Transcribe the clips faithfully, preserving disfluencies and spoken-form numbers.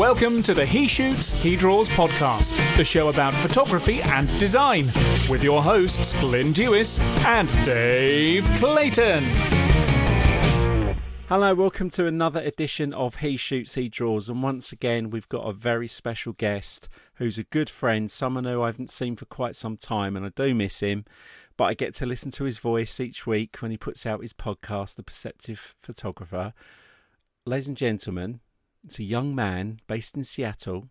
Welcome to the He Shoots, He Draws podcast, the show about photography and design, with your hosts Glenn Dewis and Dave Clayton. Hello, welcome to another edition of He Shoots, He Draws, and once again we've got a very special guest who's a good friend, someone who I haven't seen for quite some time, and I do miss him, but I get to listen to his voice each week when he puts out his podcast, The Perceptive Photographer. Ladies and gentlemen, it's a young man based in Seattle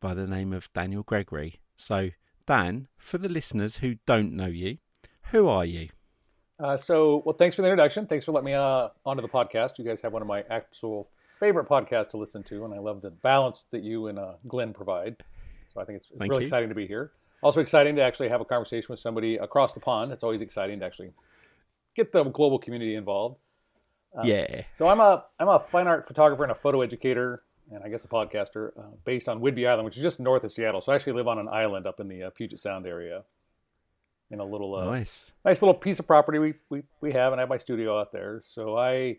by the name of Daniel Gregory. So, Dan, for the listeners who don't know you, who are you? Uh, so, well, thanks for the introduction. Thanks for letting me uh, onto the podcast. You guys have one of my actual favorite podcasts to listen to, and I love the balance that you and uh, Glenn provide. So I think it's, it's really you. exciting to be here. Also exciting to actually have a conversation with somebody across the pond. It's always exciting to actually get the global community involved. Um, yeah. So I'm a I'm a fine art photographer and a photo educator, and I guess a podcaster, uh, based on Whidbey Island, which is just north of Seattle. So I actually live on an island up in the uh, Puget Sound area, in a little uh, nice, nice little piece of property we, we we have, and I have my studio out there. So I,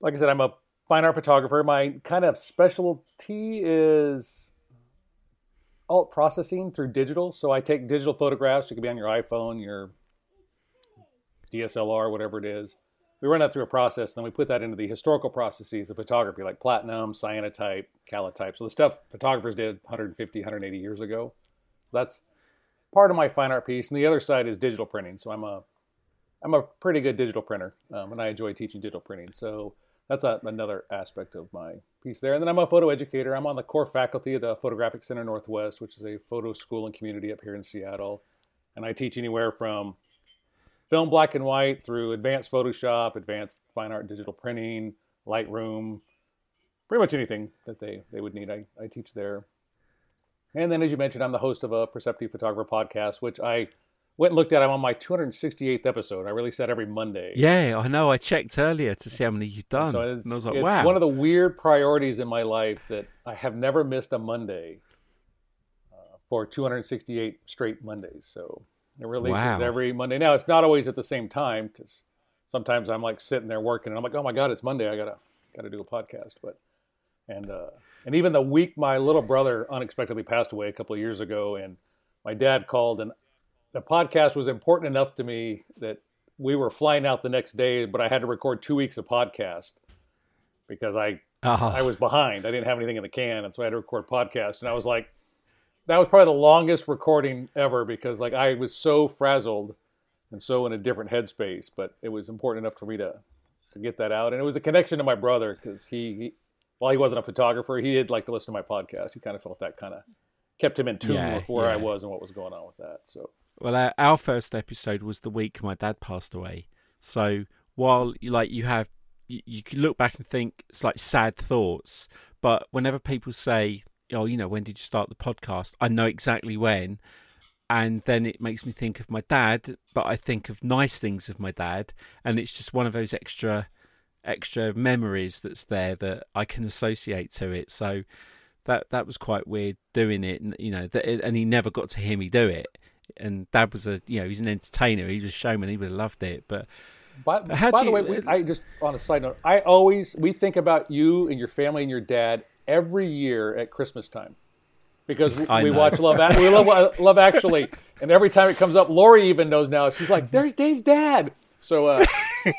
like I said, I'm a fine art photographer. My kind of specialty is alt processing through digital. So I take digital photographs. It could be on your iPhone, your D S L R, whatever it is. We run that through a process, then we put that into the historical processes of photography, like platinum, cyanotype, calotype. So the stuff photographers did one hundred fifty, one hundred eighty years ago. That's part of my fine art piece. And the other side is digital printing. So I'm a I'm a pretty good digital printer, um, and I enjoy teaching digital printing. So that's a, another aspect of my piece there. And then I'm a photo educator. I'm on the core faculty of the Photographic Center Northwest, which is a photo school and community up here in Seattle. And I teach anywhere from film black and white through advanced Photoshop, advanced fine art digital printing, Lightroom, pretty much anything that they, they would need, I, I teach there. And then, as you mentioned, I'm the host of a Perceptive Photographer podcast, which I went and looked at. I'm on my two hundred sixty-eighth episode. I release that every Monday. Yeah, I know. I checked earlier to see how many you've done. So and I was like, it's wow. It's one of the weird priorities in my life that I have never missed a Monday uh, for two hundred sixty-eight straight Mondays. So it releases wow. every Monday. Now, it's not always at the same time, because sometimes I'm like sitting there working and I'm like, oh my God, it's Monday. I gotta gotta do a podcast. But and uh, and even the week my little brother unexpectedly passed away a couple of years ago, and my dad called, and the podcast was important enough to me that we were flying out the next day, but I had to record two weeks of podcast because I uh-huh. I was behind. I didn't have anything in the can, and so I had to record podcast. And I was like, that was probably the longest recording ever, because like I was so frazzled and so in a different headspace, but it was important enough for me to, to get that out. And it was a connection to my brother, because he, he, while he wasn't a photographer, he did like to listen to my podcast. He kind of felt that kind of kept him in tune yeah, with where yeah. I was and what was going on with that. So, well, our, our first episode was the week my dad passed away. So while like you have, you, you can look back and think it's like sad thoughts, but whenever people say, oh, you know, when did you start the podcast? I know exactly when. And then it makes me think of my dad, but I think of nice things of my dad. And it's just one of those extra, extra memories that's there that I can associate to it. So that, that was quite weird doing it. And, you know, that it, and he never got to hear me do it. And Dad was a, you know, he's an entertainer. He was a showman. He would have loved it. But By, by the you, way, we, I just, on a side note, I always, we think about you and your family and your dad every year at Christmas time, because we, we watch Love we love Love Actually, and every time it comes up, Lori even knows now. She's like, "There's Dave's dad." So uh,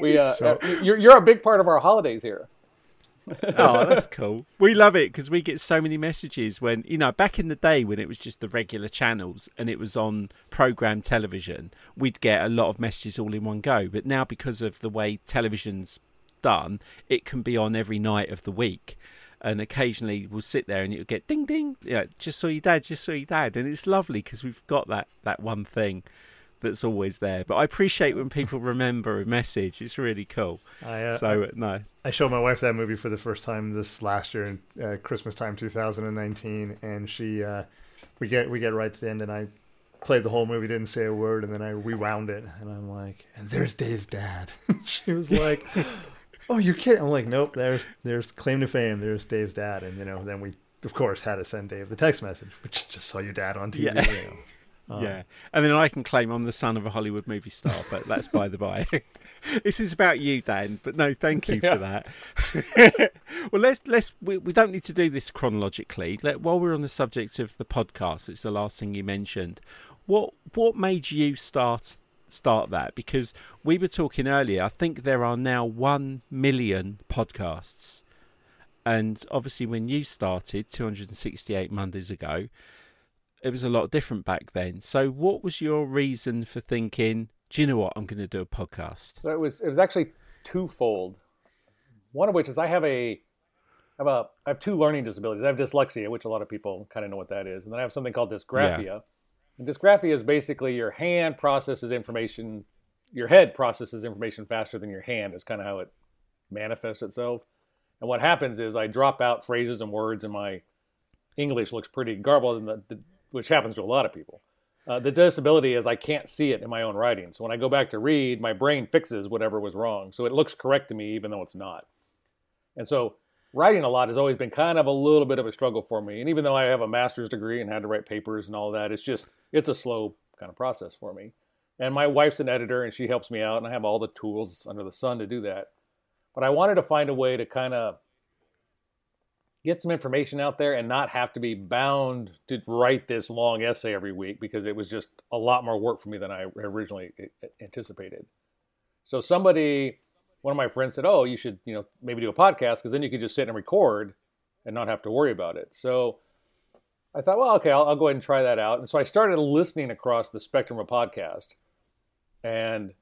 we, uh, so... Uh, you're you're a big part of our holidays here. Oh, that's cool. We love it because we get so many messages when, you know, back in the day when it was just the regular channels and it was on program television, we'd get a lot of messages all in one go. But now, because of the way television's done, it can be on every night of the week. And occasionally we'll sit there and you'll get ding, ding, you know, just saw your dad, just saw your dad. And it's lovely because we've got that, that one thing that's always there. But I appreciate when people remember a message. It's really cool. I, uh, so, no. I showed my wife that movie for the first time this last year, in uh, Christmas time two thousand nineteen. And she, uh, we get we get right to the end, and I played the whole movie, didn't say a word. And then I rewound it, and I'm like, and there's Dave's dad. She was like... Oh, you're kidding. I'm like, nope, there's there's claim to fame. There's Dave's dad. And, you know, then we, of course, had to send Dave the text message, which just saw your dad on T V. Yeah. You know. Uh, yeah. And then I can claim I'm the son of a Hollywood movie star, but that's by the by. This is about you, Dan, but no, thank you yeah. for that. Well, let's, let's, we, we don't need to do this chronologically. Let, while we're on the subject of the podcast, it's the last thing you mentioned. What, what made you start start that? Because we were talking earlier, I think there are now one million podcasts. And obviously when you started two hundred sixty-eight Mondays ago, it was a lot different back then. So what was your reason for thinking, do you know what, I'm going to do a podcast? So it was it was actually twofold. One of which is I have a I have, a, I have two learning disabilities. I have dyslexia, which a lot of people kind of know what that is. And then I have something called dysgraphia. Yeah. And dysgraphia is basically your hand processes information, your head processes information faster than your hand is kind of how it manifests itself. And what happens is I drop out phrases and words, and my English looks pretty garbled, and the, the, which happens to a lot of people. Uh, the disability is I can't see it in my own writing. So when I go back to read, my brain fixes whatever was wrong. So it looks correct to me, even though it's not. And so writing a lot has always been kind of a little bit of a struggle for me. And even though I have a master's degree and had to write papers and all that, it's just, it's a slow kind of process for me. And my wife's an editor and she helps me out, and I have all the tools under the sun to do that. But I wanted to find a way to kind of get some information out there and not have to be bound to write this long essay every week, because it was just a lot more work for me than I originally anticipated. So somebody... one of my friends said, oh, you should, you know, maybe do a podcast, because then you could just sit and record and not have to worry about it. So I thought, well, okay, I'll, I'll go ahead and try that out. And so I started listening across the spectrum of podcast and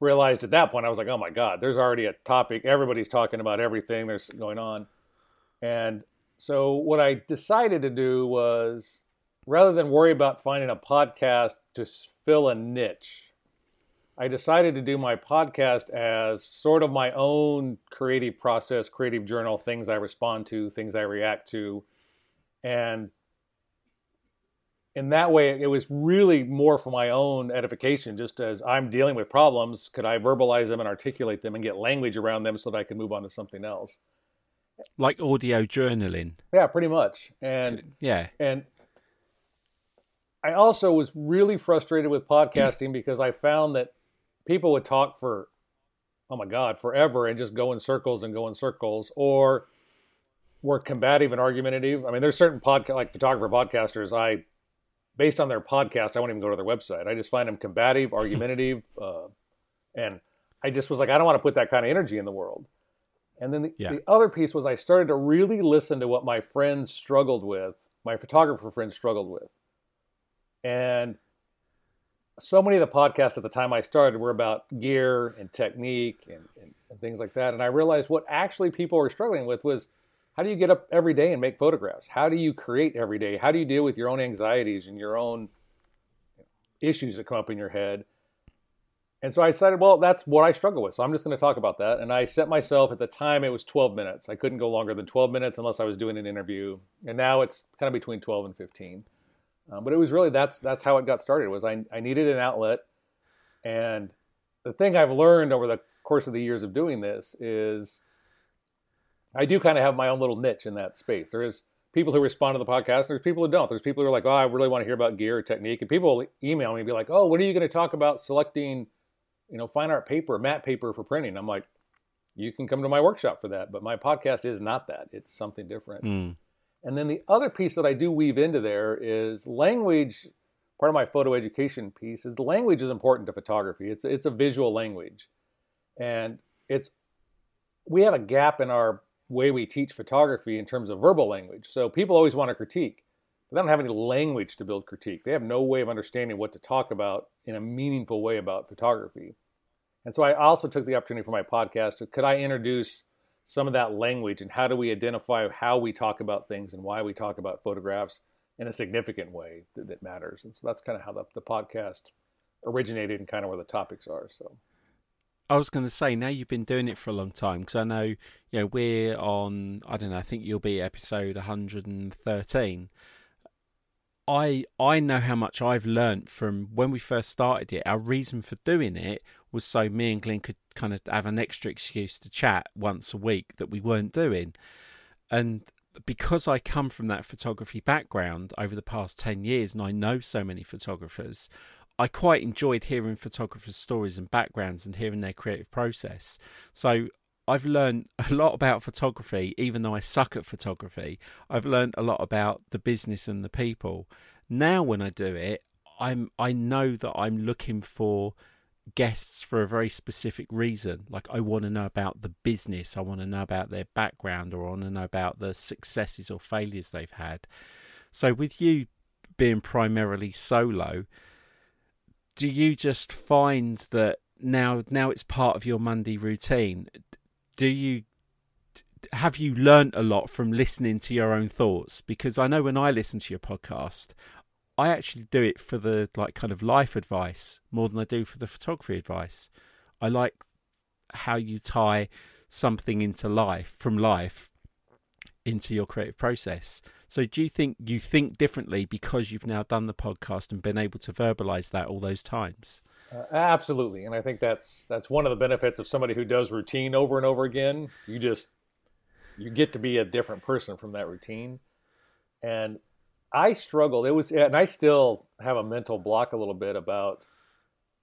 realized at that point, I was like, oh my God, there's already a topic. Everybody's talking about everything that's going on. And so what I decided to do was, rather than worry about finding a podcast to fill a niche, I decided to do my podcast as sort of my own creative process, creative journal, things I respond to, things I react to. And in that way, it was really more for my own edification, just as I'm dealing with problems, could I verbalize them and articulate them and get language around them so that I could move on to something else? Like audio journaling. Yeah, pretty much. And yeah. And I also was really frustrated with podcasting because I found that people would talk for, oh my God, forever and just go in circles and go in circles, or were combative and argumentative. I mean, there's certain podcast, like photographer podcasters, I, based on their podcast, I won't even go to their website. I just find them combative, argumentative. uh, and I just was like, I don't want to put that kind of energy in the world. And then the, yeah. the other piece was I started to really listen to what my friends struggled with, my photographer friends struggled with. And so many of the podcasts at the time I started were about gear and technique and, and, and things like that. And I realized what actually people were struggling with was, how do you get up every day and make photographs? How do you create every day? How do you deal with your own anxieties and your own issues that come up in your head? And so I decided, well, that's what I struggle with. So I'm just going to talk about that. And I set myself, at the time it was twelve minutes. I couldn't go longer than twelve minutes unless I was doing an interview. And now it's kind of between twelve and fifteen. Um, but it was really, that's that's how it got started, was I, I needed an outlet. And the thing I've learned over the course of the years of doing this is I do kind of have my own little niche in that space. There is people who respond to the podcast. There's people who don't. There's people who are like, oh, I really want to hear about gear or technique. And people email me and be like, oh, when are you going to talk about selecting, you know, fine art paper, matte paper for printing? I'm like, you can come to my workshop for that. But my podcast is not that. It's something different. Mm. And then the other piece that I do weave into there is language. Part of my photo education piece is the language is important to photography. It's it's a visual language. And it's we have a gap in our way we teach photography in terms of verbal language. So people always want to critique, but they don't have any language to build critique. They have no way of understanding what to talk about in a meaningful way about photography. And so I also took the opportunity for my podcast to, could I introduce some of that language, and how do we identify how we talk about things and why we talk about photographs in a significant way that, that matters. And so that's kind of how the, the podcast originated and kind of where the topics are. So I was going to say, now you've been doing it for a long time, because I know, you know, we're on, I don't know, I think you'll be episode one hundred thirteen. I I know how much I've learned from when we first started it. Our reason for doing it was so me and Glenn could kind of have an extra excuse to chat once a week that we weren't doing. And because I come from that photography background over the past ten years, and I know so many photographers, I quite enjoyed hearing photographers' stories and backgrounds and hearing their creative process. So I've learned a lot about photography, even though I suck at photography. I've learned a lot about the business and the people. Now when I do it, I'm I know that I'm looking for guests for a very specific reason. Like, I want to know about the business, I want to know about their background, or I want to know about the successes or failures they've had. So with you being primarily solo, do you just find that now now it's part of your Monday routine? Do you have you learnt a lot from listening to your own thoughts? Because I know when I listen to your podcast, I actually do it for the like kind of life advice more than I do for the photography advice. I like how you tie something into life from life into your creative process. So do you think you think differently because you've now done the podcast and been able to verbalize that all those times? Uh, absolutely. And I think that's that's one of the benefits of somebody who does routine over and over again. You just you get to be a different person from that routine. And I struggled. It was, and I still have a mental block a little bit about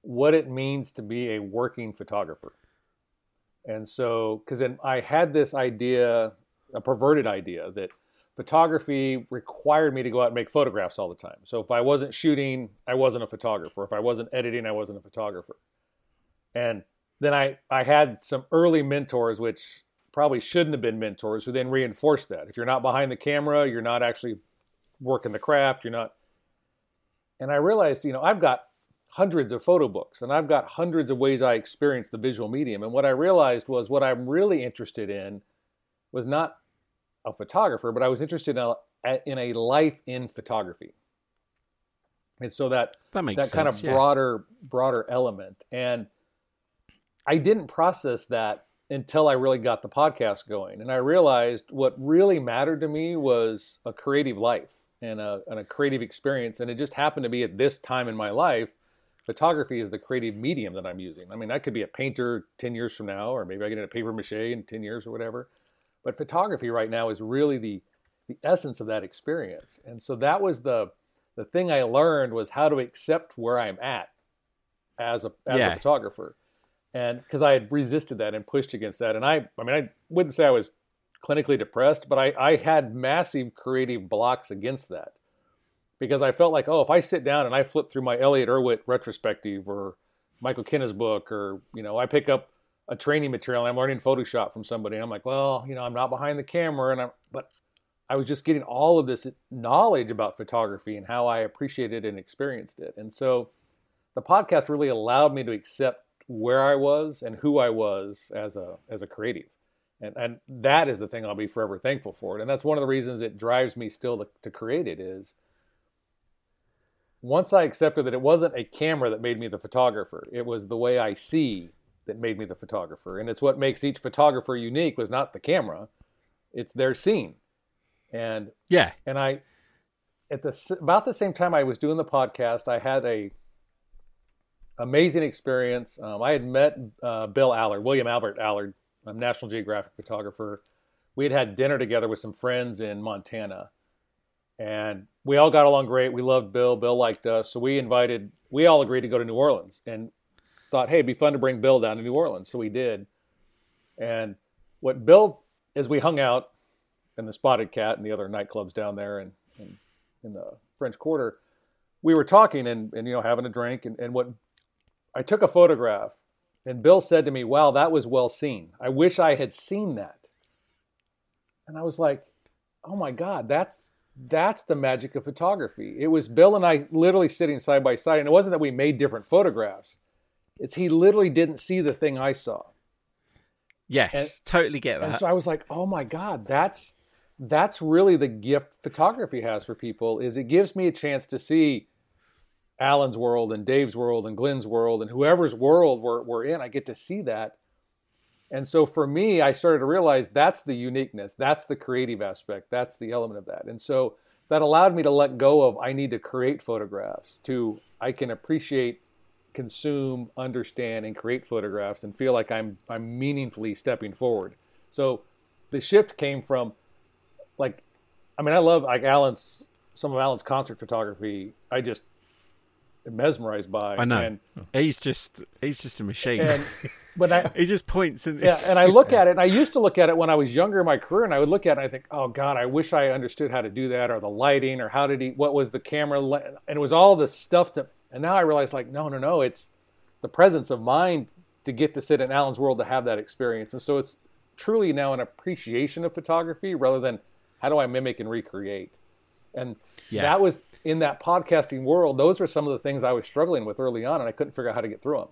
what it means to be a working photographer. And so, because then I had this idea, a perverted idea, that photography required me to go out and make photographs all the time. So if I wasn't shooting, I wasn't a photographer. If I wasn't editing, I wasn't a photographer. And then I, I had some early mentors, which probably shouldn't have been mentors, who then reinforced that. If you're not behind the camera, you're not actually working the craft, you're not. And I realized, you know, I've got hundreds of photo books and I've got hundreds of ways I experienced the visual medium. And what I realized was what I'm really interested in was not a photographer, but I was interested in a, in a life in photography. And so that that, makes that sense, kind of yeah. broader, broader element. And I didn't process that until I really got the podcast going. And I realized what really mattered to me was a creative life. And a, and a creative experience. And it just happened to be at this time in my life, photography is the creative medium that I'm using. I mean, I could be a painter ten years from now, or maybe I get into paper mache in ten years or whatever. But photography right now is really the the essence of that experience. And so that was the the thing I learned, was how to accept where I'm at as a as yeah. a photographer. And because I had resisted that and pushed against that. And I, I mean, I wouldn't say I was clinically depressed, but I, I had massive creative blocks against that, because I felt like, oh, if I sit down and I flip through my Elliot Erwitt retrospective or Michael Kenna's book, or, you know, I pick up a training material and I'm learning Photoshop from somebody, and I'm like, well, you know, I'm not behind the camera. And I'm, but I was just getting all of this knowledge about photography and how I appreciated and experienced it. And so the podcast really allowed me to accept where I was and who I was as a, as a creative. And and that is the thing I'll be forever thankful for. And that's one of the reasons it drives me still to, to create it, is once I accepted that it wasn't a camera that made me the photographer, it was the way I see that made me the photographer. And it's what makes each photographer unique was not the camera, it's their scene. And yeah. And I, at the about the same time I was doing the podcast, I had a amazing experience. Um, I had met uh, Bill Allard, William Albert Allard, I'm National Geographic photographer. We had had dinner together with some friends in Montana, and we all got along great. We loved Bill. Bill liked us. So we invited, we all agreed to go to New Orleans and thought, hey, it'd be fun to bring Bill down to New Orleans. So we did. And what Bill, as we hung out in the Spotted Cat and the other nightclubs down there and in, in the French Quarter, we were talking and, and you know, having a drink. And, and what I took a photograph. And Bill said to me, wow, that was well seen. I wish I had seen that. And I was like, oh my God, that's that's the magic of photography. It was Bill and I literally sitting side by side. And it wasn't that we made different photographs. It's he literally didn't see the thing I saw. Yes, and, totally get that. And so I was like, oh my God, that's that's really the gift photography has for people, is it gives me a chance to see Alan's world and Dave's world and Glenn's world and whoever's world we're, we're in, I get to see that. And so for me, I started to realize that's the uniqueness. That's the creative aspect. That's the element of that. And so that allowed me to let go of, I need to create photographs, to I can appreciate, consume, understand, and create photographs and feel like I'm, I'm meaningfully stepping forward. So the shift came from like I mean, I love like Alan's, some of Alan's concert photography. I just mesmerized by. I know. And, he's just he's just a machine. And, but I, he just points and yeah. And I look at it, and I used to look at it when I was younger in my career, and I would look at it and I think, oh God, I wish I understood how to do that, or the lighting, or how did he? What was the camera? Le-? And it was all this stuff that. And now I realize, like, no, no, no, it's the presence of mind to get to sit in Alan's world to have that experience. And so it's truly now an appreciation of photography rather than how do I mimic and recreate. And yeah. that was in that podcasting world. Those were some of the things I was struggling with early on, and I couldn't figure out how to get through them.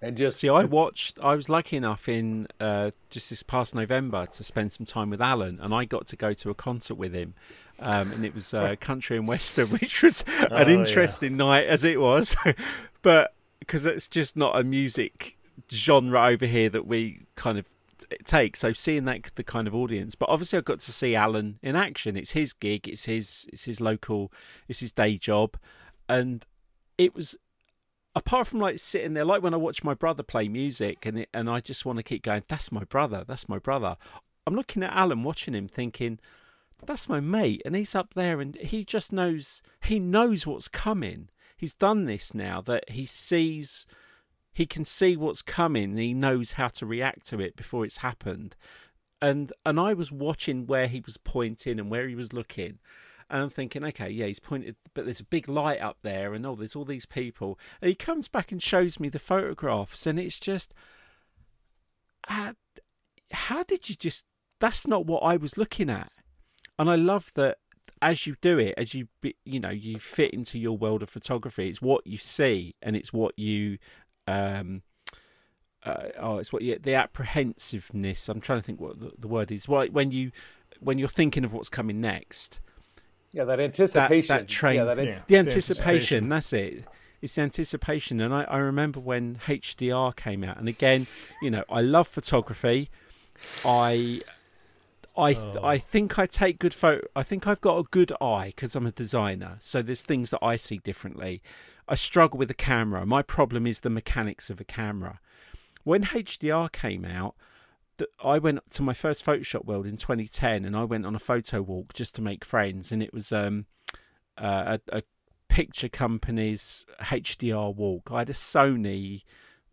And just see, I watched. I was lucky enough in uh, just this past November to spend some time with Alan, and I got to go to a concert with him. Um, and it was uh, country and western, which was an oh, interesting yeah. night as it was, but because it's just not a music genre over here that we kind of take. So seeing that the kind of audience, but obviously I got to see Alan in action. It's his gig, it's his, it's his local, it's his day job, and it was. Apart from like sitting there, like when I watch my brother play music, and it, and I just want to keep going, that's my brother, that's my brother. I'm looking at Alan, watching him, thinking, that's my mate, and he's up there, and he just knows, he knows what's coming. He's done this now that he sees, he can see what's coming, and he knows how to react to it before it's happened. And and I was watching where he was pointing and where he was looking. And I'm thinking, okay, yeah, he's pointed, but there's a big light up there, and oh, there's all these people. And he comes back and shows me the photographs, and it's just, how, how did you just, that's not what I was looking at. And I love that as you do it, as you, you know, you fit into your world of photography, it's what you see, and it's what you, um, uh, oh, it's what you, the apprehensiveness, I'm trying to think what the, the word is, well, when you, when you're thinking of what's coming next. Yeah, that anticipation. That, that train, yeah, that in- yeah. The anticipation, that's it. It's the anticipation. And I, I remember when H D R came out. And again, you know, I love photography. I I oh. I think I take good photo. I think I've got a good eye because I'm a designer. So there's things that I see differently. I struggle with a camera. My problem is the mechanics of a camera. When H D R came out, I went to my first Photoshop World in twenty ten, and I went on a photo walk just to make friends, and it was um, uh, a, a picture company's H D R walk. I had a Sony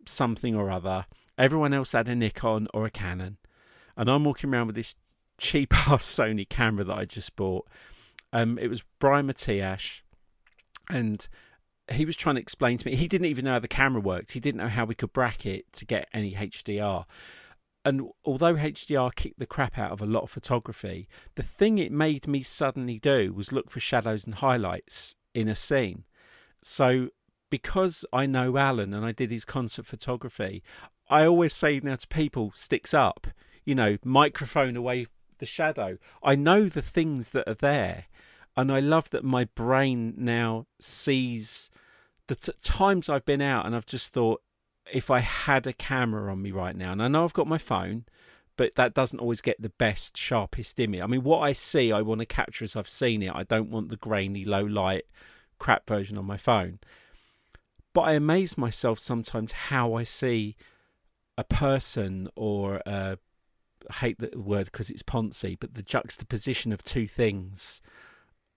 something or other. Everyone else had a Nikon or a Canon, and I'm walking around with this cheap-ass Sony camera that I just bought. Um, it was Brian Matiash, and he was trying to explain to me. He didn't even know how the camera worked. He didn't know how we could bracket to get any H D R. And although H D R kicked the crap out of a lot of photography, the thing it made me suddenly do was look for shadows and highlights in a scene. So because I know Alan and I did his concert photography, I always say now to people, sticks up, you know, microphone away the shadow. I know the things that are there. And I love that my brain now sees the t- times I've been out and I've just thought, if I had a camera on me right now, and I know I've got my phone, but that doesn't always get the best, sharpest image. I mean, what I see, I want to capture as I've seen it. I don't want the grainy, low light, crap version on my phone. But I amaze myself sometimes how I see a person or a, I hate the word because it's poncy, but the juxtaposition of two things,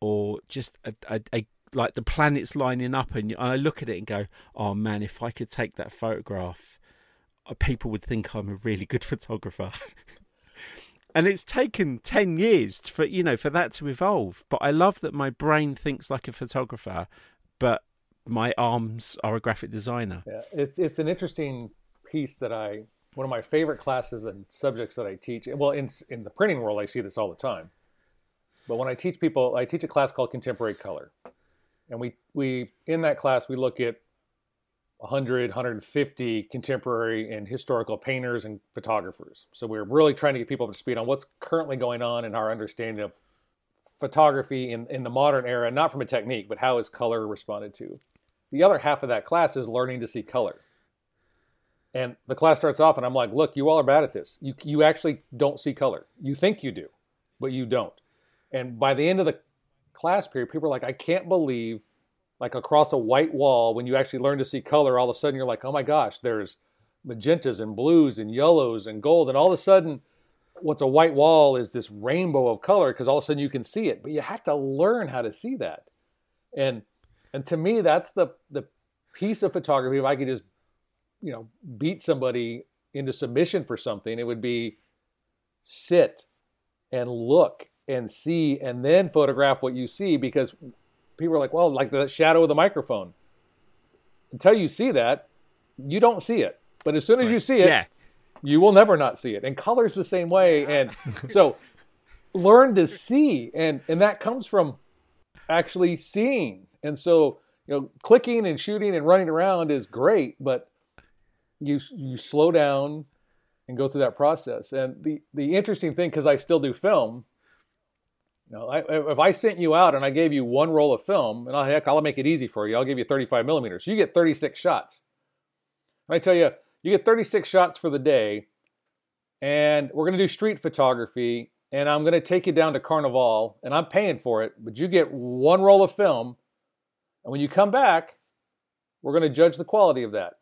or just a, a, a like the planets lining up, and I look at it and go, oh man, if I could take that photograph, people would think I'm a really good photographer. And it's taken ten years for, you know, for that to evolve. But I love that my brain thinks like a photographer, but my arms are a graphic designer. Yeah, it's it's an interesting piece that I, one of my favorite classes and subjects that I teach, well, in in the printing world, I see this all the time. But when I teach people, I teach a class called Contemporary Color. And we, we in that class, we look at one hundred, one hundred fifty contemporary and historical painters and photographers. So we're really trying to get people up to speed on what's currently going on in our understanding of photography in, in the modern era, not from a technique, but how is color responded to. The other half of that class is learning to see color. And the class starts off and I'm like, look, you all are bad at this. You, you actually don't see color. You think you do, but you don't. And by the end of the class period, people are like, I can't believe, like across a white wall, when you actually learn to see color, all of a sudden you're like, oh my gosh, there's magentas and blues and yellows and gold. And all of a sudden what's a white wall is this rainbow of color, because all of a sudden you can see it, but you have to learn how to see that. And and to me, that's the the piece of photography. If I could just, you know, beat somebody into submission for something, it would be sit and look and see, and then photograph what you see, because people are like, well, like the shadow of the microphone. Until you see that, you don't see it. But as soon as right. you see it, yeah. you will never not see it. And color's the same way. And so learn to see. And, and that comes from actually seeing. And so, you know, clicking and shooting and running around is great, but you you slow down and go through that process. And the, the interesting thing, because I still do film, you know, I, if I sent you out and I gave you one roll of film, and I'll, heck, I'll make it easy for you. I'll give you thirty-five millimeters. So you get thirty-six shots. And I tell you, you get thirty-six shots for the day, and we're going to do street photography, and I'm going to take you down to Carnival, and I'm paying for it, but you get one roll of film, and when you come back, we're going to judge the quality of that.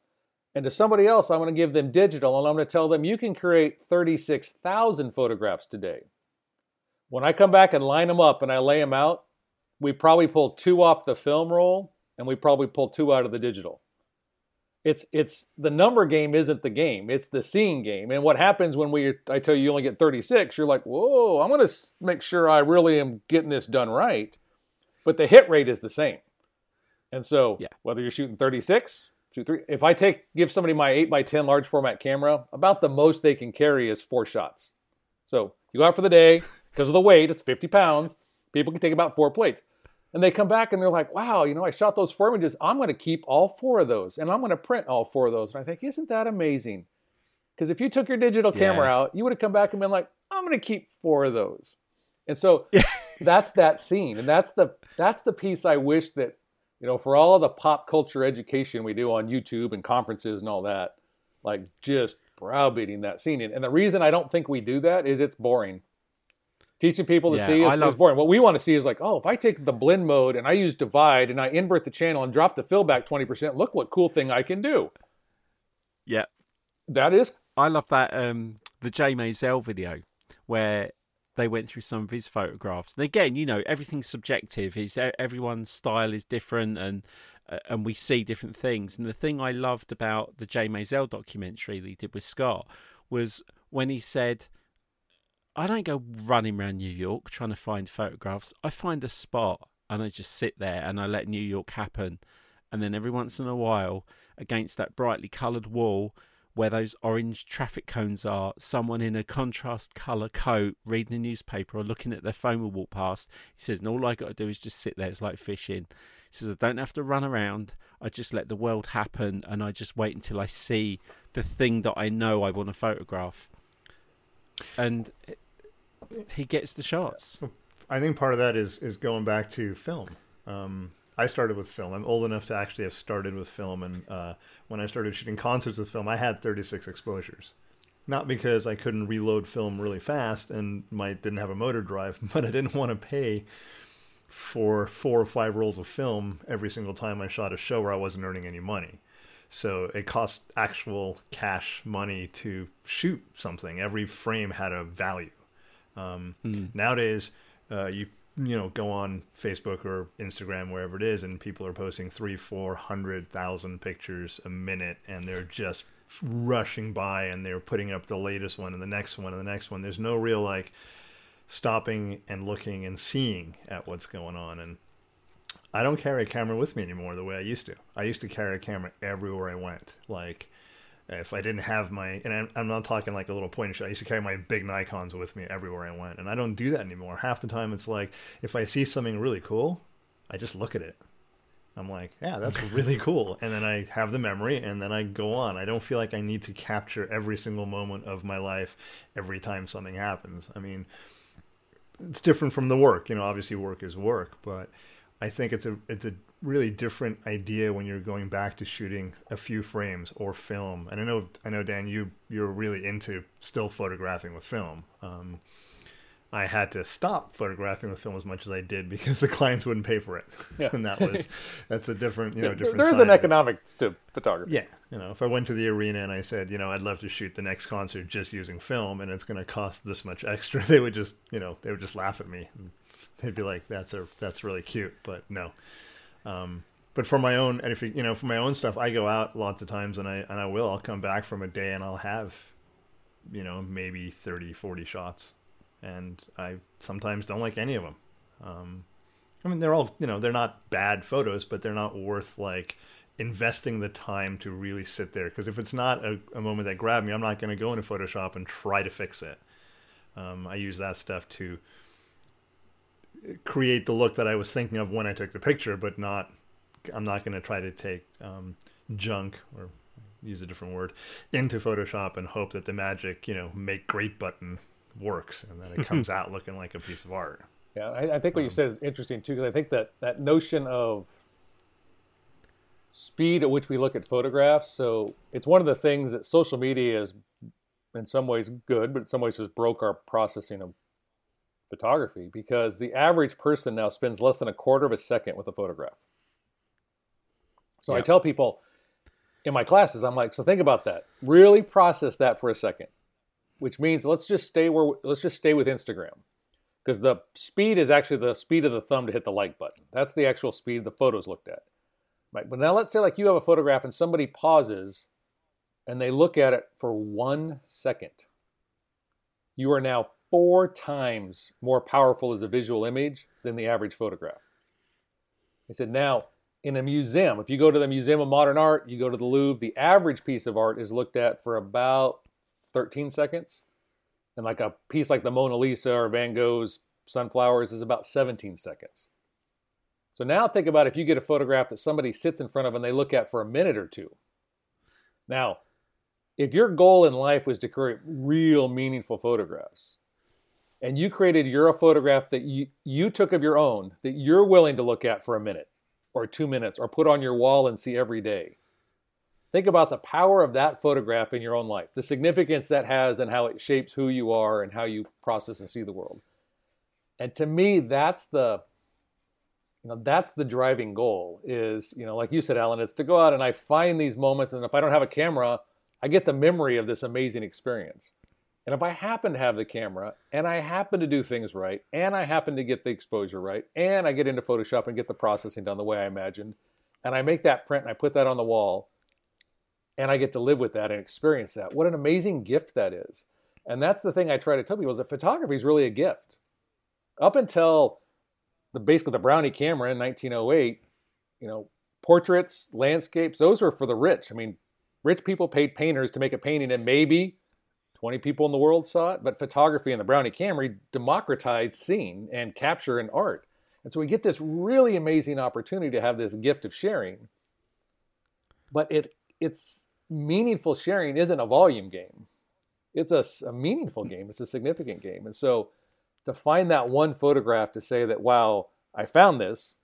And to somebody else, I'm going to give them digital, and I'm going to tell them, you can create thirty-six thousand photographs today. When I come back and line them up and I lay them out, we probably pull two off the film roll, and we probably pull two out of the digital. It's it's the number game isn't the game. It's the seeing game. And what happens when we I tell you you only get thirty-six, you're like, whoa, I'm going to make sure I really am getting this done right. But the hit rate is the same. And so yeah. whether you're shooting thirty-six, shoot three, if I take give somebody my eight by ten large format camera, about the most they can carry is four shots. So you go out for the day, because of the weight, it's fifty pounds. People can take about four plates. And they come back and they're like, wow, you know, I shot those four images. I'm going to keep all four of those. And I'm going to print all four of those. And I think, isn't that amazing? Because if you took your digital yeah. camera out, you would have come back and been like, I'm going to keep four of those. And so that's that scene. And that's the that's the piece I wish that, you know, for all of the pop culture education we do on YouTube and conferences and all that, like just browbeating that scene. And the reason I don't think we do that is it's boring. Teaching people to yeah, see is, love... is boring. What we want to see is like, oh, if I take the blend mode and I use divide and I invert the channel and drop the fill back twenty percent, look what cool thing I can do. Yeah. That is. I love that, um, the Jay Maisel video where they went through some of his photographs. And again, you know, everything's subjective. It's, everyone's style is different and uh, and we see different things. And the thing I loved about the Jay Maisel documentary that he did with Scott was when he said, I don't go running around New York trying to find photographs. I find a spot and I just sit there and I let New York happen. And then every once in a while, against that brightly coloured wall where those orange traffic cones are, someone in a contrast colour coat reading a newspaper or looking at their phone will walk past. He says, and all I got to do is just sit there. It's like fishing. He says, I don't have to run around. I just let the world happen and I just wait until I see the thing that I know I want to photograph. And he gets the shots. I think part of that is is going back to film. Um, I started with film. I'm old enough to actually have started with film. And uh, when I started shooting concerts with film, I had thirty-six exposures. Not because I couldn't reload film really fast and my didn't have a motor drive, but I didn't want to pay for four or five rolls of film every single time I shot a show where I wasn't earning any money. So it cost actual cash money to shoot something. Every frame had a value. Um, mm. Nowadays, uh, you you know go on Facebook or Instagram, wherever it is, and people are posting three, four hundred thousand pictures a minute, and they're just rushing by, and they're putting up the latest one and the next one and the next one. There's no real like stopping and looking and seeing at what's going on. And I don't carry a camera with me anymore the way I used to. I used to carry a camera everywhere I went. Like, if I didn't have my, and I'm, I'm not talking like a little point and shoot, I used to carry my big Nikons with me everywhere I went. And I don't do that anymore. Half the time it's like, if I see something really cool, I just look at it. I'm like, yeah, that's really cool. And then I have the memory and then I go on. I don't feel like I need to capture every single moment of my life every time something happens. I mean, it's different from the work. You know, obviously work is work, but I think it's a it's a really different idea when you're going back to shooting a few frames or film. And I know I know Dan, you you're really into still photographing with film. Um, I had to stop photographing with film as much as I did because the clients wouldn't pay for it. Yeah. And that was, that's a different, you know, different There's an economic to photography. Yeah. You know, if I went to the arena and I said, you know, I'd love to shoot the next concert just using film and it's going to cost this much extra, they would just, you know, they would just laugh at me. They'd be like, that's a, that's really cute, but no. Um, but for my own, and if you, you know, for my own stuff, I go out lots of times and I, and I will, I'll come back from a day and I'll have, you know, maybe thirty, forty shots. And I sometimes don't like any of them. Um, I mean, they're all, you know, they're not bad photos, but they're not worth like investing the time to really sit there. Because if it's not a, a moment that grabbed me, I'm not going to go into Photoshop and try to fix it. Um, I use that stuff to create the look that I was thinking of when I took the picture, but not, I'm not going to try to take um, junk or use a different word into Photoshop and hope that the magic, you know, make great button works and then it comes out looking like a piece of art. Yeah, I, I think what um, you said is interesting too, because I think that that notion of speed at which we look at photographs, so it's one of the things that social media is in some ways good, but in some ways has broke our processing of photography, because the average person now spends less than a quarter of a second with a photograph. So yeah. I tell people in my classes, I'm like, so think about that. Really process that for a second. Which means let's just stay where let's just stay with Instagram, because the speed is actually the speed of the thumb to hit the like button. That's the actual speed the photo's looked at, right? But now let's say like you have a photograph and somebody pauses, and they look at it for one second. You are now four times more powerful as a visual image than the average photograph. I said now in a museum, if you go to the Museum of Modern Art, you go to the Louvre, the average piece of art is looked at for about thirteen seconds, and like a piece like the Mona Lisa or Van Gogh's Sunflowers is about seventeen seconds. So now think about if you get a photograph that somebody sits in front of and they look at for a minute or two. Now, if your goal in life was to create real meaningful photographs, and you created your photograph that you, you took of your own that you're willing to look at for a minute or two minutes or put on your wall and see every day, think about the power of that photograph in your own life, the significance that has and how it shapes who you are and how you process and see the world. And to me, that's the, you know, that's the driving goal is, you know, like you said, Alan, it's to go out and I find these moments. And if I don't have a camera, I get the memory of this amazing experience. And if I happen to have the camera and I happen to do things right, and I happen to get the exposure right, and I get into Photoshop and get the processing done the way I imagined, and I make that print and I put that on the wall, and I get to live with that and experience that. What an amazing gift that is. And that's the thing I try to tell people is that photography is really a gift. Up until the basically the Brownie camera in nineteen oh eight, you know, portraits, landscapes, those were for the rich. I mean, rich people paid painters to make a painting and maybe twenty people in the world saw it. But photography and the Brownie camera democratized seeing and capture and art. And so we get this really amazing opportunity to have this gift of sharing. But it it's meaningful sharing isn't a volume game. It's a, a meaningful game. It's a significant game. And so to find that one photograph to say that, wow, I found this,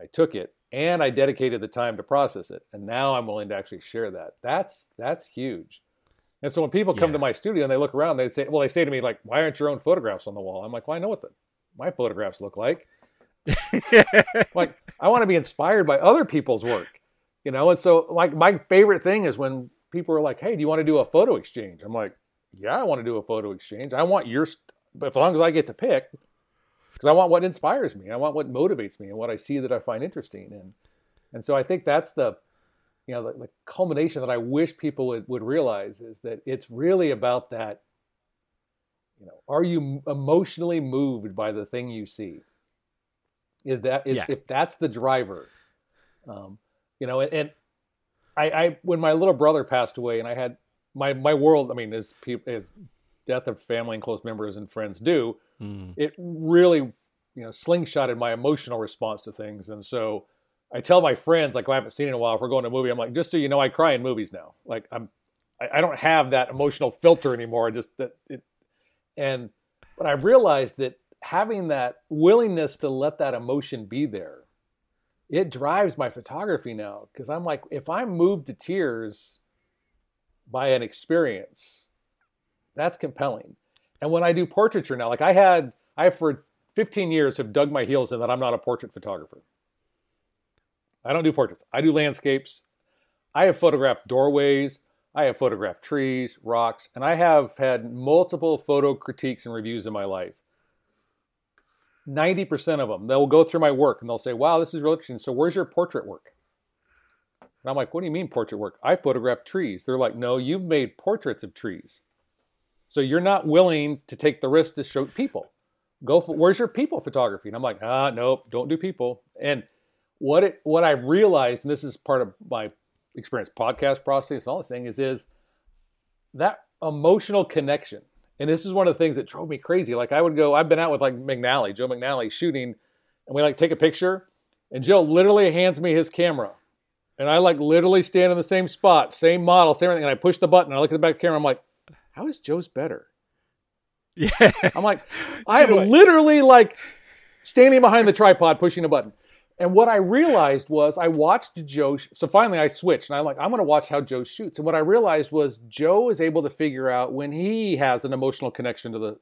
I took it, and I dedicated the time to process it. And now I'm willing to actually share that. That's that's huge. And so when people come yeah. to my studio and they look around, they say, well, they say to me, like, why aren't your own photographs on the wall? I'm like, well, I know what the, my photographs look like. Like, I want to be inspired by other people's work. You know, and so like my favorite thing is when people are like, hey, do you want to do a photo exchange? I'm like, yeah, I want to do a photo exchange. I want your, st- but as long as I get to pick, because I want what inspires me. I want what motivates me and what I see that I find interesting. And and so I think that's the, you know, the, the culmination that I wish people would, would realize is that it's really about that, you know, are you emotionally moved by the thing you see? Is that, is, yeah. if that's the driver, um, you know, and, and I, I, when my little brother passed away and I had my, my world, I mean, as people, as death of family and close members and friends do, mm. it really, you know, slingshotted my emotional response to things. And so I tell my friends, like, well, I haven't seen it in a while. If we're going to a movie, I'm like, just so you know, I cry in movies now. Like I'm, I, I don't have that emotional filter anymore. Just that it, and, but I realized that having that willingness to let that emotion be there, it drives my photography now, because I'm like, if I'm moved to tears by an experience, that's compelling. And when I do portraiture now, like I had, I for fifteen years have dug my heels in that I'm not a portrait photographer. I don't do portraits. I do landscapes. I have photographed doorways. I have photographed trees, rocks, and I have had multiple photo critiques and reviews in my life. ninety percent of them, they'll go through my work and they'll say, wow, this is really interesting. So where's your portrait work? And I'm like, what do you mean portrait work? I photograph trees. They're like, no, you've made portraits of trees. So you're not willing to take the risk to show people. Go for, where's your people photography? And I'm like, ah, nope, don't do people. And what it, what I realized, and this is part of my experience, podcast process, and all this thing is, is that emotional connection. And this is one of the things that drove me crazy. Like I would go, I've been out with like McNally, Joe McNally shooting, and we like take a picture and Joe literally hands me his camera. And I like literally stand in the same spot, same model, same everything. And I push the button and I look at the back of the camera. I'm like, how is Joe's better? Yeah. I'm like, I am literally like standing behind the tripod, pushing a button. And what I realized was I watched Joe. So finally I switched and I'm like, I'm going to watch how Joe shoots. And what I realized was Joe is able to figure out when he has an emotional connection to the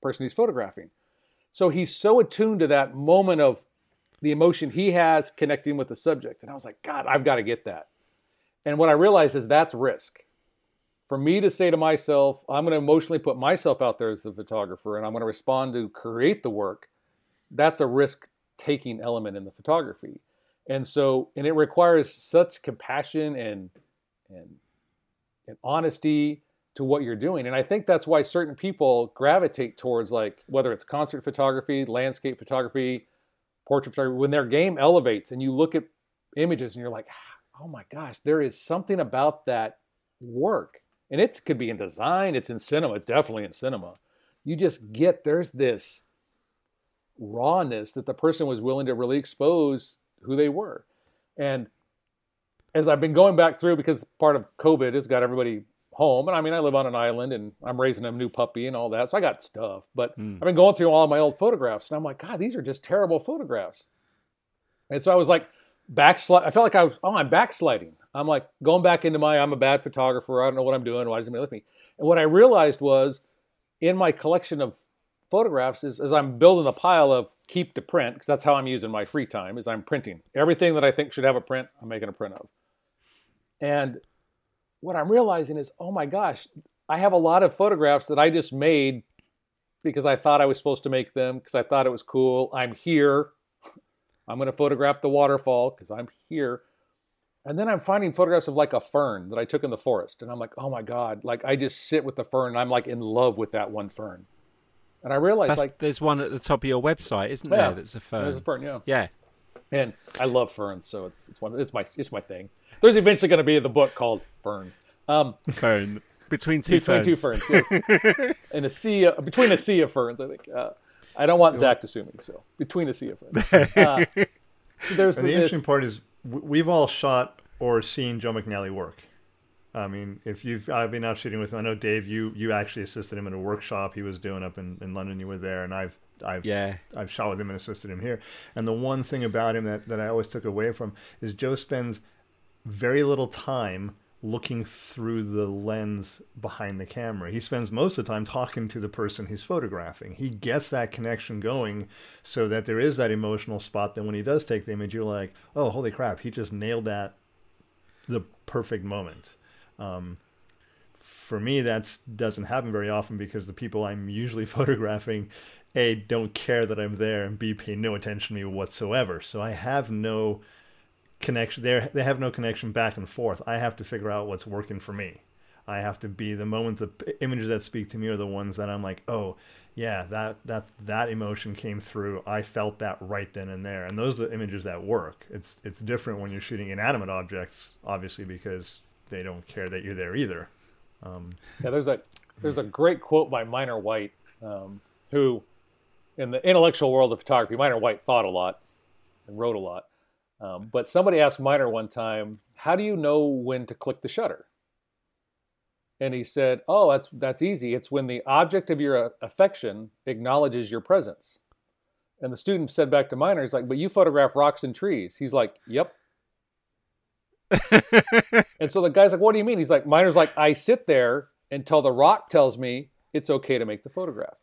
person he's photographing. So he's so attuned to that moment of the emotion he has connecting with the subject. And I was like, God, I've got to get that. And what I realized is that's risk. For me to say to myself, I'm going to emotionally put myself out there as the photographer and I'm going to respond to create the work. That's a risk taking element in the photography. And so, and it requires such compassion and, and, and honesty to what you're doing. And I think that's why certain people gravitate towards like, whether it's concert photography, landscape photography, portrait photography, when their game elevates and you look at images and you're like, oh my gosh, there is something about that work. And it could be in design, it's in cinema, it's definitely in cinema. You just get, there's this rawness that the person was willing to really expose who they were. And as I've been going back through, because part of COVID has got everybody home, and I mean, I live on an island and I'm raising a new puppy and all that, so I got stuff, but mm. I've been going through all of my old photographs and I'm like, God, these are just terrible photographs. And so I was like backslide. I felt like I was, oh, I'm backsliding. I'm like going back into my, I'm a bad photographer. I don't know what I'm doing. Why does anybody look at me? And what I realized was in my collection of photographs is as I'm building a pile of keep to print, because that's how I'm using my free time is I'm printing. Everything that I think should have a print, I'm making a print of. And what I'm realizing is, oh my gosh, I have a lot of photographs that I just made because I thought I was supposed to make them, because I thought it was cool. I'm here. I'm going to photograph the waterfall because I'm here. And then I'm finding photographs of like a fern that I took in the forest. And I'm like, oh my God, like I just sit with the fern and I'm like in love with that one fern. And I realized that's, like there's one at the top of your website, isn't yeah, there? That's a fern. There's a fern, yeah. Yeah. And I love ferns, so it's it's one it's my it's my thing. There's eventually going to be the book called Fern. Um, Fern between two between ferns. Between two ferns, yes. And a sea of, between a sea of ferns, I think. Uh, I don't want you Zach to sue me, so between a sea of ferns. Uh, so there's the, the interesting part is we've all shot or seen Joe McNally work. I mean, if you've, I've been out shooting with him. I know Dave, you, you actually assisted him in a workshop he was doing up in, in London. You were there, and I've, I've, yeah. I've shot with him and assisted him here. And the one thing about him that, that I always took away from is Joe spends very little time looking through the lens behind the camera. He spends most of the time talking to the person he's photographing. He gets that connection going so that there is that emotional spot that when he does take the image, you're like, oh, holy crap, he just nailed that, the perfect moment. Um, for me, that's doesn't happen very often because the people I'm usually photographing, A, don't care that I'm there, and B, pay no attention to me whatsoever. So I have no connection there. They have no connection back and forth. I have to figure out what's working for me. I have to be the moment the images that speak to me are the ones that I'm like, oh yeah, that, that, that emotion came through. I felt that right then and there. And those are the images that work. It's, it's different when you're shooting inanimate objects, obviously, because they don't care that you're there either. Um, yeah, there's a there's a great quote by Minor White, um, who, in the intellectual world of photography, Minor White thought a lot and wrote a lot. Um, but somebody asked Minor one time, "How do you know when to click the shutter?" And he said, "Oh, that's that's easy. It's when the object of your affection acknowledges your presence." And the student said back to Minor, he's like, "But you photograph rocks and trees." He's like, "Yep." And so the guy's like, what do you mean? He's like, Miner's like, I sit there until the rock tells me it's okay to make the photograph.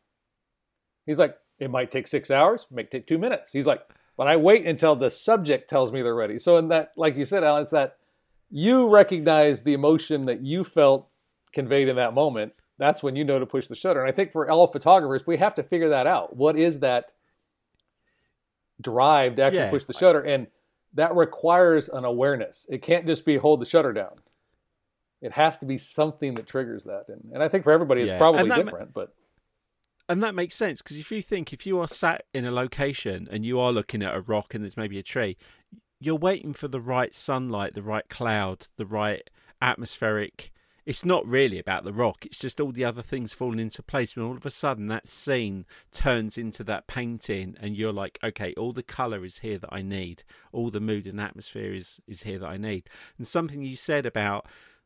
He's like, it might take six hours, it might take two minutes. He's like, but I wait until the subject tells me they're ready. So in that, like you said, Alan, it's that you recognize the emotion that you felt conveyed in that moment. That's when you know to push the shutter. And I think for all photographers, we have to figure that out. What is that drive to actually yeah, push the shutter? And that requires an awareness. It can't just be hold the shutter down. It has to be something that triggers that. And, and I think for everybody, it's yeah. probably different, ma- but. And that makes sense, because if you think, if you are sat in a location and you are looking at a rock and there's maybe a tree, you're waiting for the right sunlight, the right cloud, the right atmospheric. It's not really about the rock. It's just all the other things falling into place. And all of a sudden that scene turns into that painting and you're like, okay, all the colour is here that I need. All the mood and atmosphere is, is here that I need. And something you said about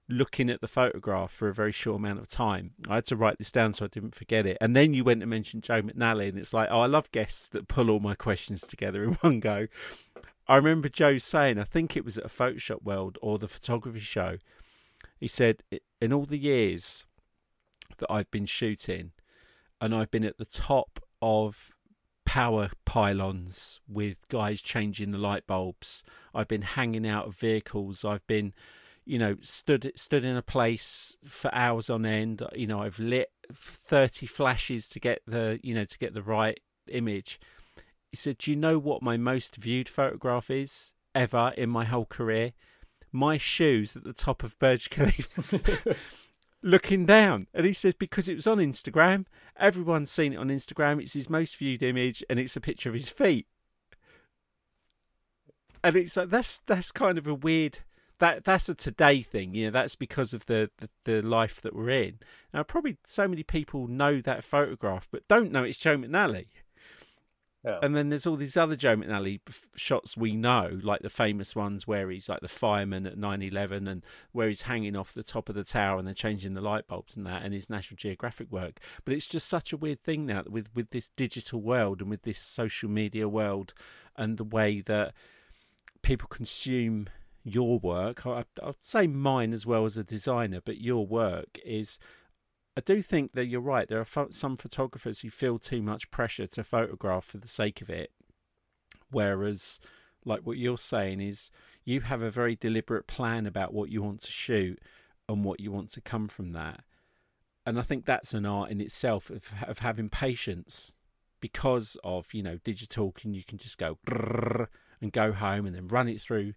looking at the photograph for a very short amount of time. I had to write this down so I didn't forget it. And then you went and mentioned Joe McNally, and it's like, oh, I love guests that pull all my questions together in one go. I remember Joe saying, I think it was at a Photoshop World or the photography show, he said, in all the years that I've been shooting, and I've been at the top of power pylons with guys changing the light bulbs, I've been hanging out of vehicles, I've been... you know, stood stood in a place for hours on end. You know, I've lit thirty flashes to get the, you know, to get the right image. He said, do you know what my most viewed photograph is ever in my whole career? My shoes at the top of Burj Khalifa looking down. And he says, because it was on Instagram. Everyone's seen it on Instagram. It's his most viewed image and it's a picture of his feet. And it's like, that's, that's kind of a weird... That that's a today thing, you know, that's because of the, the, the life that we're in. Now, probably so many people know that photograph, but don't know it's Joe McNally. Yeah. And then there's all these other Joe McNally f- shots we know, like the famous ones where he's like the fireman at nine eleven and where he's hanging off the top of the tower and they're changing the light bulbs and that, and his National Geographic work. But it's just such a weird thing now with, with this digital world and with this social media world and the way that people consume your work, I'd say mine as well as a designer, but your work is, I do think that you're right. There are some photographers who feel too much pressure to photograph for the sake of it. Whereas, like what you're saying is you have a very deliberate plan about what you want to shoot and what you want to come from that. And I think that's an art in itself of, of having patience because of, you know, digital, can you can just go and go home and then run it through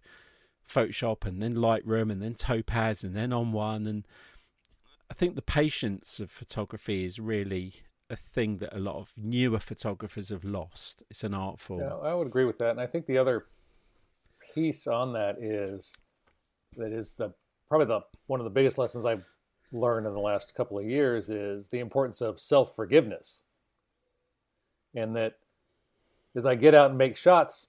Photoshop and then Lightroom and then Topaz and then on one. And I think the patience of photography is really a thing that a lot of newer photographers have lost. It's an art form. Yeah, I would agree with that. And I think the other piece on that is that is the probably the one of the biggest lessons I've learned in the last couple of years is the importance of self-forgiveness. And that as I get out and make shots,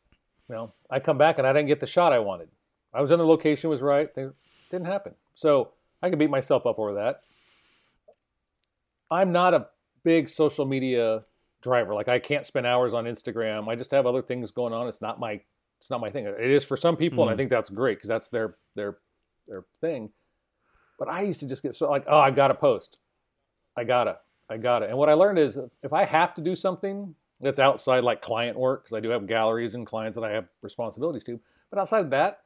you know, I come back and I didn't get the shot I wanted. I was in the location, was right. It didn't happen. So I can beat myself up over that. I'm not a big social media driver. Like I can't spend hours on Instagram. I just have other things going on. It's not my, it's not my thing. It is for some people. Mm. And I think that's great because that's their, their, their thing. But I used to just get so like, oh, I got to post. I gotta, I gotta. And what I learned is if I have to do something that's outside like client work, because I do have galleries and clients that I have responsibilities to, but outside of that,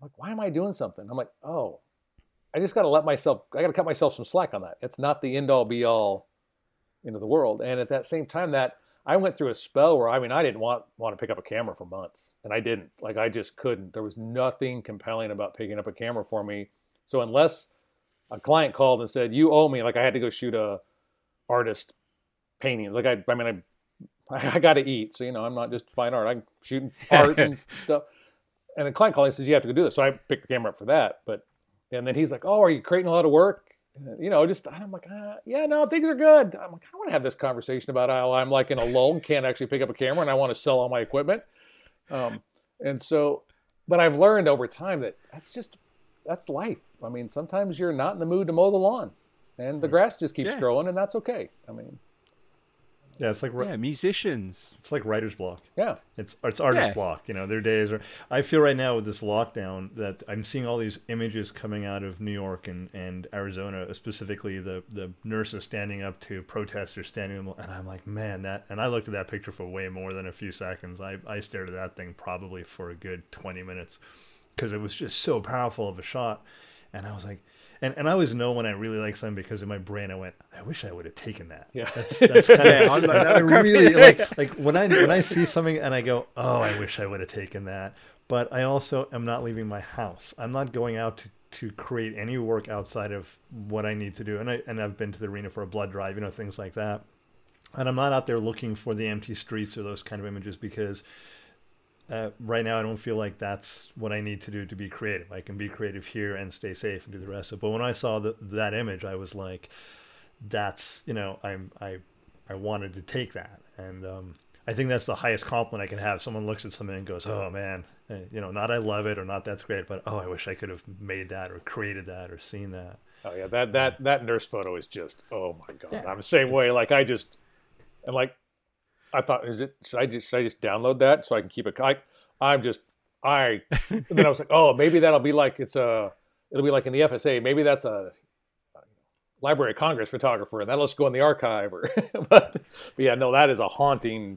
I'm like, why am I doing something? I'm like, oh, I just got to let myself, I got to cut myself some slack on that. It's not the end all be all into the world. And at that same time that I went through a spell where, I mean, I didn't want, want to pick up a camera for months and I didn't, like, I just couldn't, there was nothing compelling about picking up a camera for me. So unless a client called and said, you owe me, like I had to go shoot a artist painting. Like I, I mean, I, I got to eat. So, you know, I'm not just fine art. I'm shooting art and stuff. And a client calling says, you have to go do this. So I picked the camera up for that. But, and then he's like, oh, are you creating a lot of work? You know, just, I'm like, ah, yeah, no, things are good. I'm like, I don't want to have this conversation about how I'm like in a lull, can't actually pick up a camera and I want to sell all my equipment. Um, and so, but I've learned over time that that's just, that's life. I mean, sometimes you're not in the mood to mow the lawn and the grass just keeps yeah. growing and that's okay. I mean, Yeah, it's like yeah, musicians. It's like writer's block. Yeah, it's it's artist yeah. block. You know, their days are. I feel right now with this lockdown that I'm seeing all these images coming out of New York and, and Arizona, specifically the the nurses standing up to protesters standing, and I'm like, man, that. And I looked at that picture for way more than a few seconds. I I stared at that thing probably for a good twenty minutes because it was just so powerful of a shot, and I was like. And and I always know when I really like something because in my brain I went, I wish I would have taken that. Yeah, that's that's kind yeah, of that I really like like when I when I see something and I go, oh, I wish I would have taken that. But I also am not leaving my house. I'm not going out to, to create any work outside of what I need to do. And I and I've been to the arena for a blood drive, you know, things like that. And I'm not out there looking for the empty streets or those kind of images because. Uh, right now, I don't feel like that's what I need to do to be creative. I can be creative here and stay safe and do the rest of it. But when I saw the, that image, I was like, that's, you know, I'm, I I wanted to take that. And um, I think that's the highest compliment I can have. Someone looks at something and goes, oh, man, you know, not I love it or not that's great, but oh, I wish I could have made that or created that or seen that. Oh, yeah, that, that, that nurse photo is just, oh, my God. Yeah, I'm the same way. Like, I just, and like, I thought, is it? Should I just should I just download that so I can keep it? I, I'm just I. And then I was like, oh, maybe that'll be like it's a. It'll be like in the F S A. Maybe that's a, a Library of Congress photographer, and that'll just go in the archive. Or, but, but yeah, no, that is a haunting,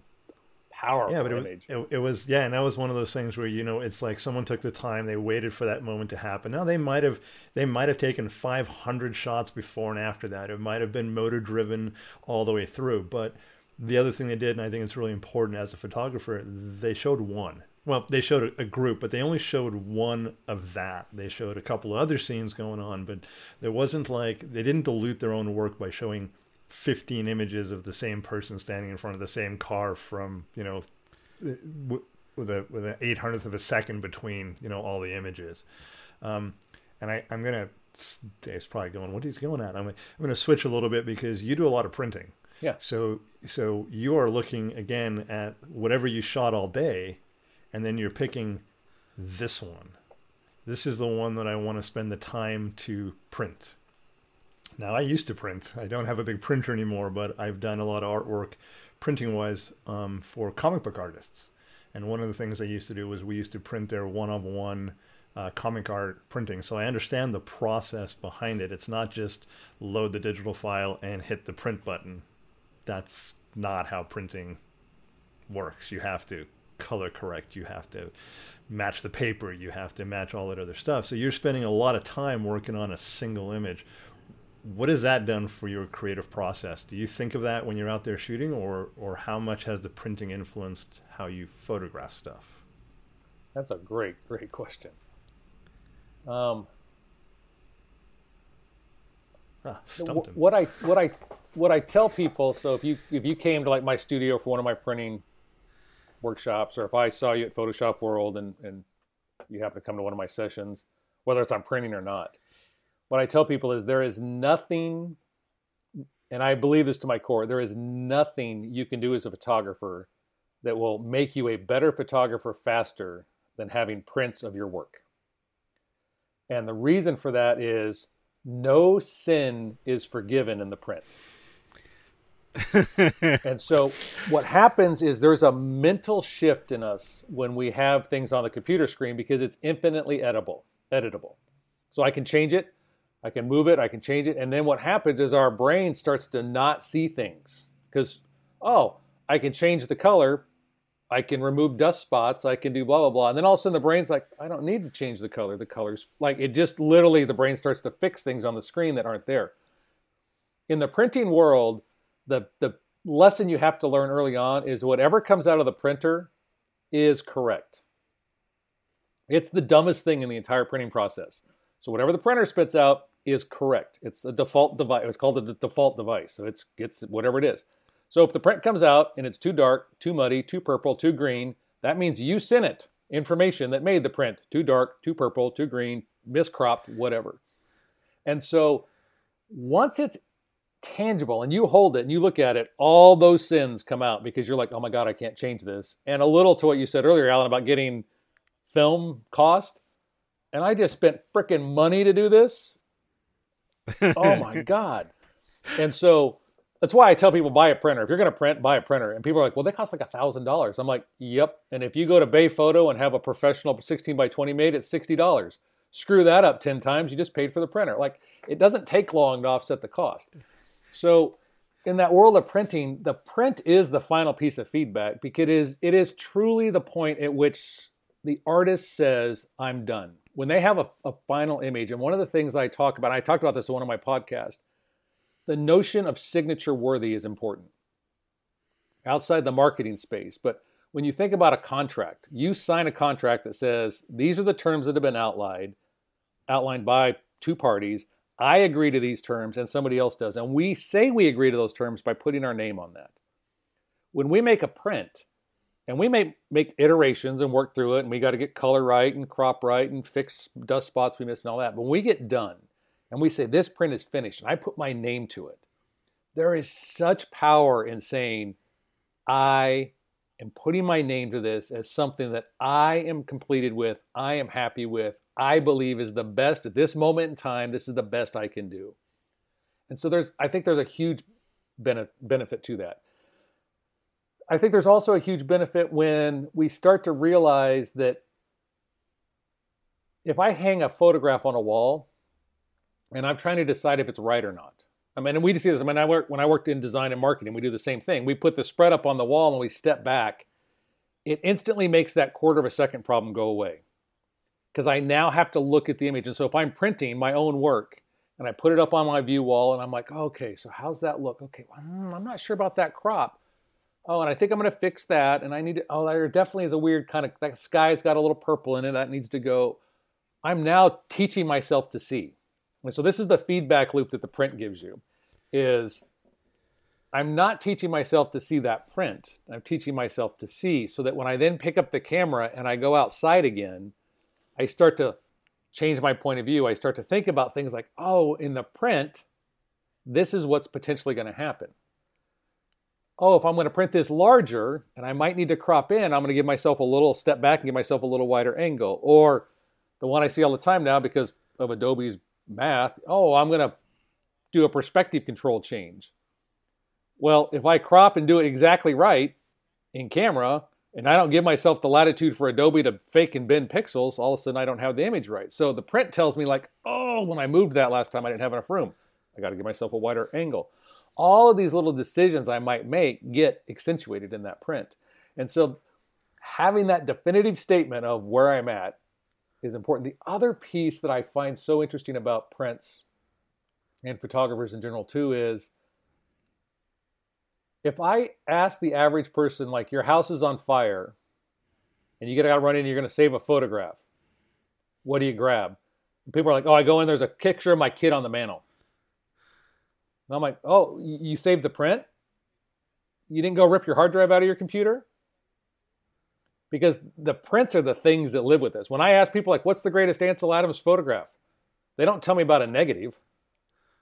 powerful yeah, but it, image. It, it was yeah, and that was one of those things where you know it's like someone took the time, they waited for that moment to happen. Now they might have they might have taken five hundred shots before and after that. It might have been motor driven all the way through, but. The other thing they did, and I think it's really important as a photographer, they showed one. Well, they showed a group, but they only showed one of that. They showed a couple of other scenes going on, but there wasn't like, they didn't dilute their own work by showing fifteen images of the same person standing in front of the same car from, you know, with a with an eight hundredth of a second between, you know, all the images. Um, and I, I'm going to, Dave's probably going, what is he going at? I'm, I'm going to switch a little bit because you do a lot of printing. Yeah. So so you are looking, again, at whatever you shot all day, and then you're picking this one. This is the one that I want to spend the time to print. Now, I used to print. I don't have a big printer anymore, but I've done a lot of artwork printing-wise um, for comic book artists. And one of the things I used to do was we used to print their one-of-one Uh, comic art printing, so I understand the process behind it. It's not just load the digital file and hit the print button. That's not how printing works. You have to color correct, you have to match the paper, you have to match all that other stuff. So you're spending a lot of time working on a single image. What has that done for your creative process? Do you think of that when you're out there shooting, or or how much has the printing influenced how you photograph stuff? That's a great, great question. Um, ah, stumped him. What I what I what I tell people. So if you if you came to like my studio for one of my printing workshops, or if I saw you at Photoshop World and and you happen to come to one of my sessions, whether it's on printing or not, what I tell people is there is nothing, and I believe this to my core. There is nothing you can do as a photographer that will make you a better photographer faster than having prints of your work. And the reason for that is no sin is forgiven in the print. And so what happens is there's a mental shift in us when we have things on the computer screen because it's infinitely editable. editable. So I can change it, I can move it, I can change it. And then what happens is our brain starts to not see things because, oh, I can change the color, I can remove dust spots, I can do blah, blah, blah. And then all of a sudden the brain's like, I don't need to change the color. The color's like, it just literally, the brain starts to fix things on the screen that aren't there. In the printing world, the, the lesson you have to learn early on is whatever comes out of the printer is correct. It's the dumbest thing in the entire printing process. So whatever the printer spits out is correct. It's a default device. It's called the default device. So it's, it's whatever it is. So if the print comes out and it's too dark, too muddy, too purple, too green, that means you sent it information that made the print too dark, too purple, too green, miscropped, whatever. And so once it's tangible and you hold it and you look at it, all those sins come out because you're like, oh my God, I can't change this. And a little to what you said earlier, Alan, about getting film cost. And I just spent frickin' money to do this. Oh my God. And so That's why I tell people, buy a printer. If you're going to print, buy a printer. And people are like, well, they cost like one thousand dollars. I'm like, yep. And if you go to Bay Photo and have a professional sixteen by twenty made, it's sixty dollars. Screw that up ten times. You just paid for the printer. Like, it doesn't take long to offset the cost. So in that world of printing, the print is the final piece of feedback, because it is, it is truly the point at which the artist says, I'm done. When they have a, a final image, and one of the things I talk about, I talked about this in one of my podcasts, the notion of signature worthy is important outside the marketing space. But when you think about a contract, you sign a contract that says, these are the terms that have been outlined, outlined by two parties. I agree to these terms and somebody else does. And we say we agree to those terms by putting our name on that. When we make a print, and we may make iterations and work through it, and we got to get color right and crop right and fix dust spots we missed and all that. But when we get done, and we say, this print is finished, and I put my name to it, there is such power in saying, I am putting my name to this as something that I am completed with, I am happy with, I believe is the best at this moment in time, this is the best I can do. And so there's, I think there's a huge bene- benefit to that. I think there's also a huge benefit when we start to realize that if I hang a photograph on a wall, and I'm trying to decide if it's right or not. I mean, and we just see this. I mean, I work, when I worked in design and marketing, we do the same thing. We put the spread up on the wall and we step back. It instantly makes that quarter of a second problem go away, because I now have to look at the image. And so if I'm printing my own work and I put it up on my view wall and I'm like, okay, so how's that look? Okay, well, I'm not sure about that crop. Oh, and I think I'm going to fix that. And I need to, oh, there definitely is a weird kind of, that sky's got a little purple in it. That needs to go. I'm now teaching myself to see. And so this is the feedback loop that the print gives you, is I'm not teaching myself to see that print. I'm teaching myself to see, so that when I then pick up the camera and I go outside again, I start to change my point of view. I start to think about things like, oh, in the print, this is what's potentially going to happen. Oh, if I'm going to print this larger and I might need to crop in, I'm going to give myself a little step back and give myself a little wider angle. Or the one I see all the time now because of Adobe's math, oh, I'm going to do a perspective control change. Well, if I crop and do it exactly right in camera, and I don't give myself the latitude for Adobe to fake and bend pixels, all of a sudden I don't have the image right. So the print tells me like, oh, when I moved that last time, I didn't have enough room. I got to give myself a wider angle. All of these little decisions I might make get accentuated in that print. And so having that definitive statement of where I'm at is important. The other piece that I find so interesting about prints and photographers in general too is, if I ask the average person, like, your house is on fire and you get out running and you're going to save a photograph, what do you grab? And people are like, oh, I go in, there's a picture of my kid on the mantle. And I'm like, oh, you saved the print? You didn't go rip your hard drive out of your computer? Because the prints are the things that live with us. When I ask people, like, what's the greatest Ansel Adams photograph? They don't tell me about a negative.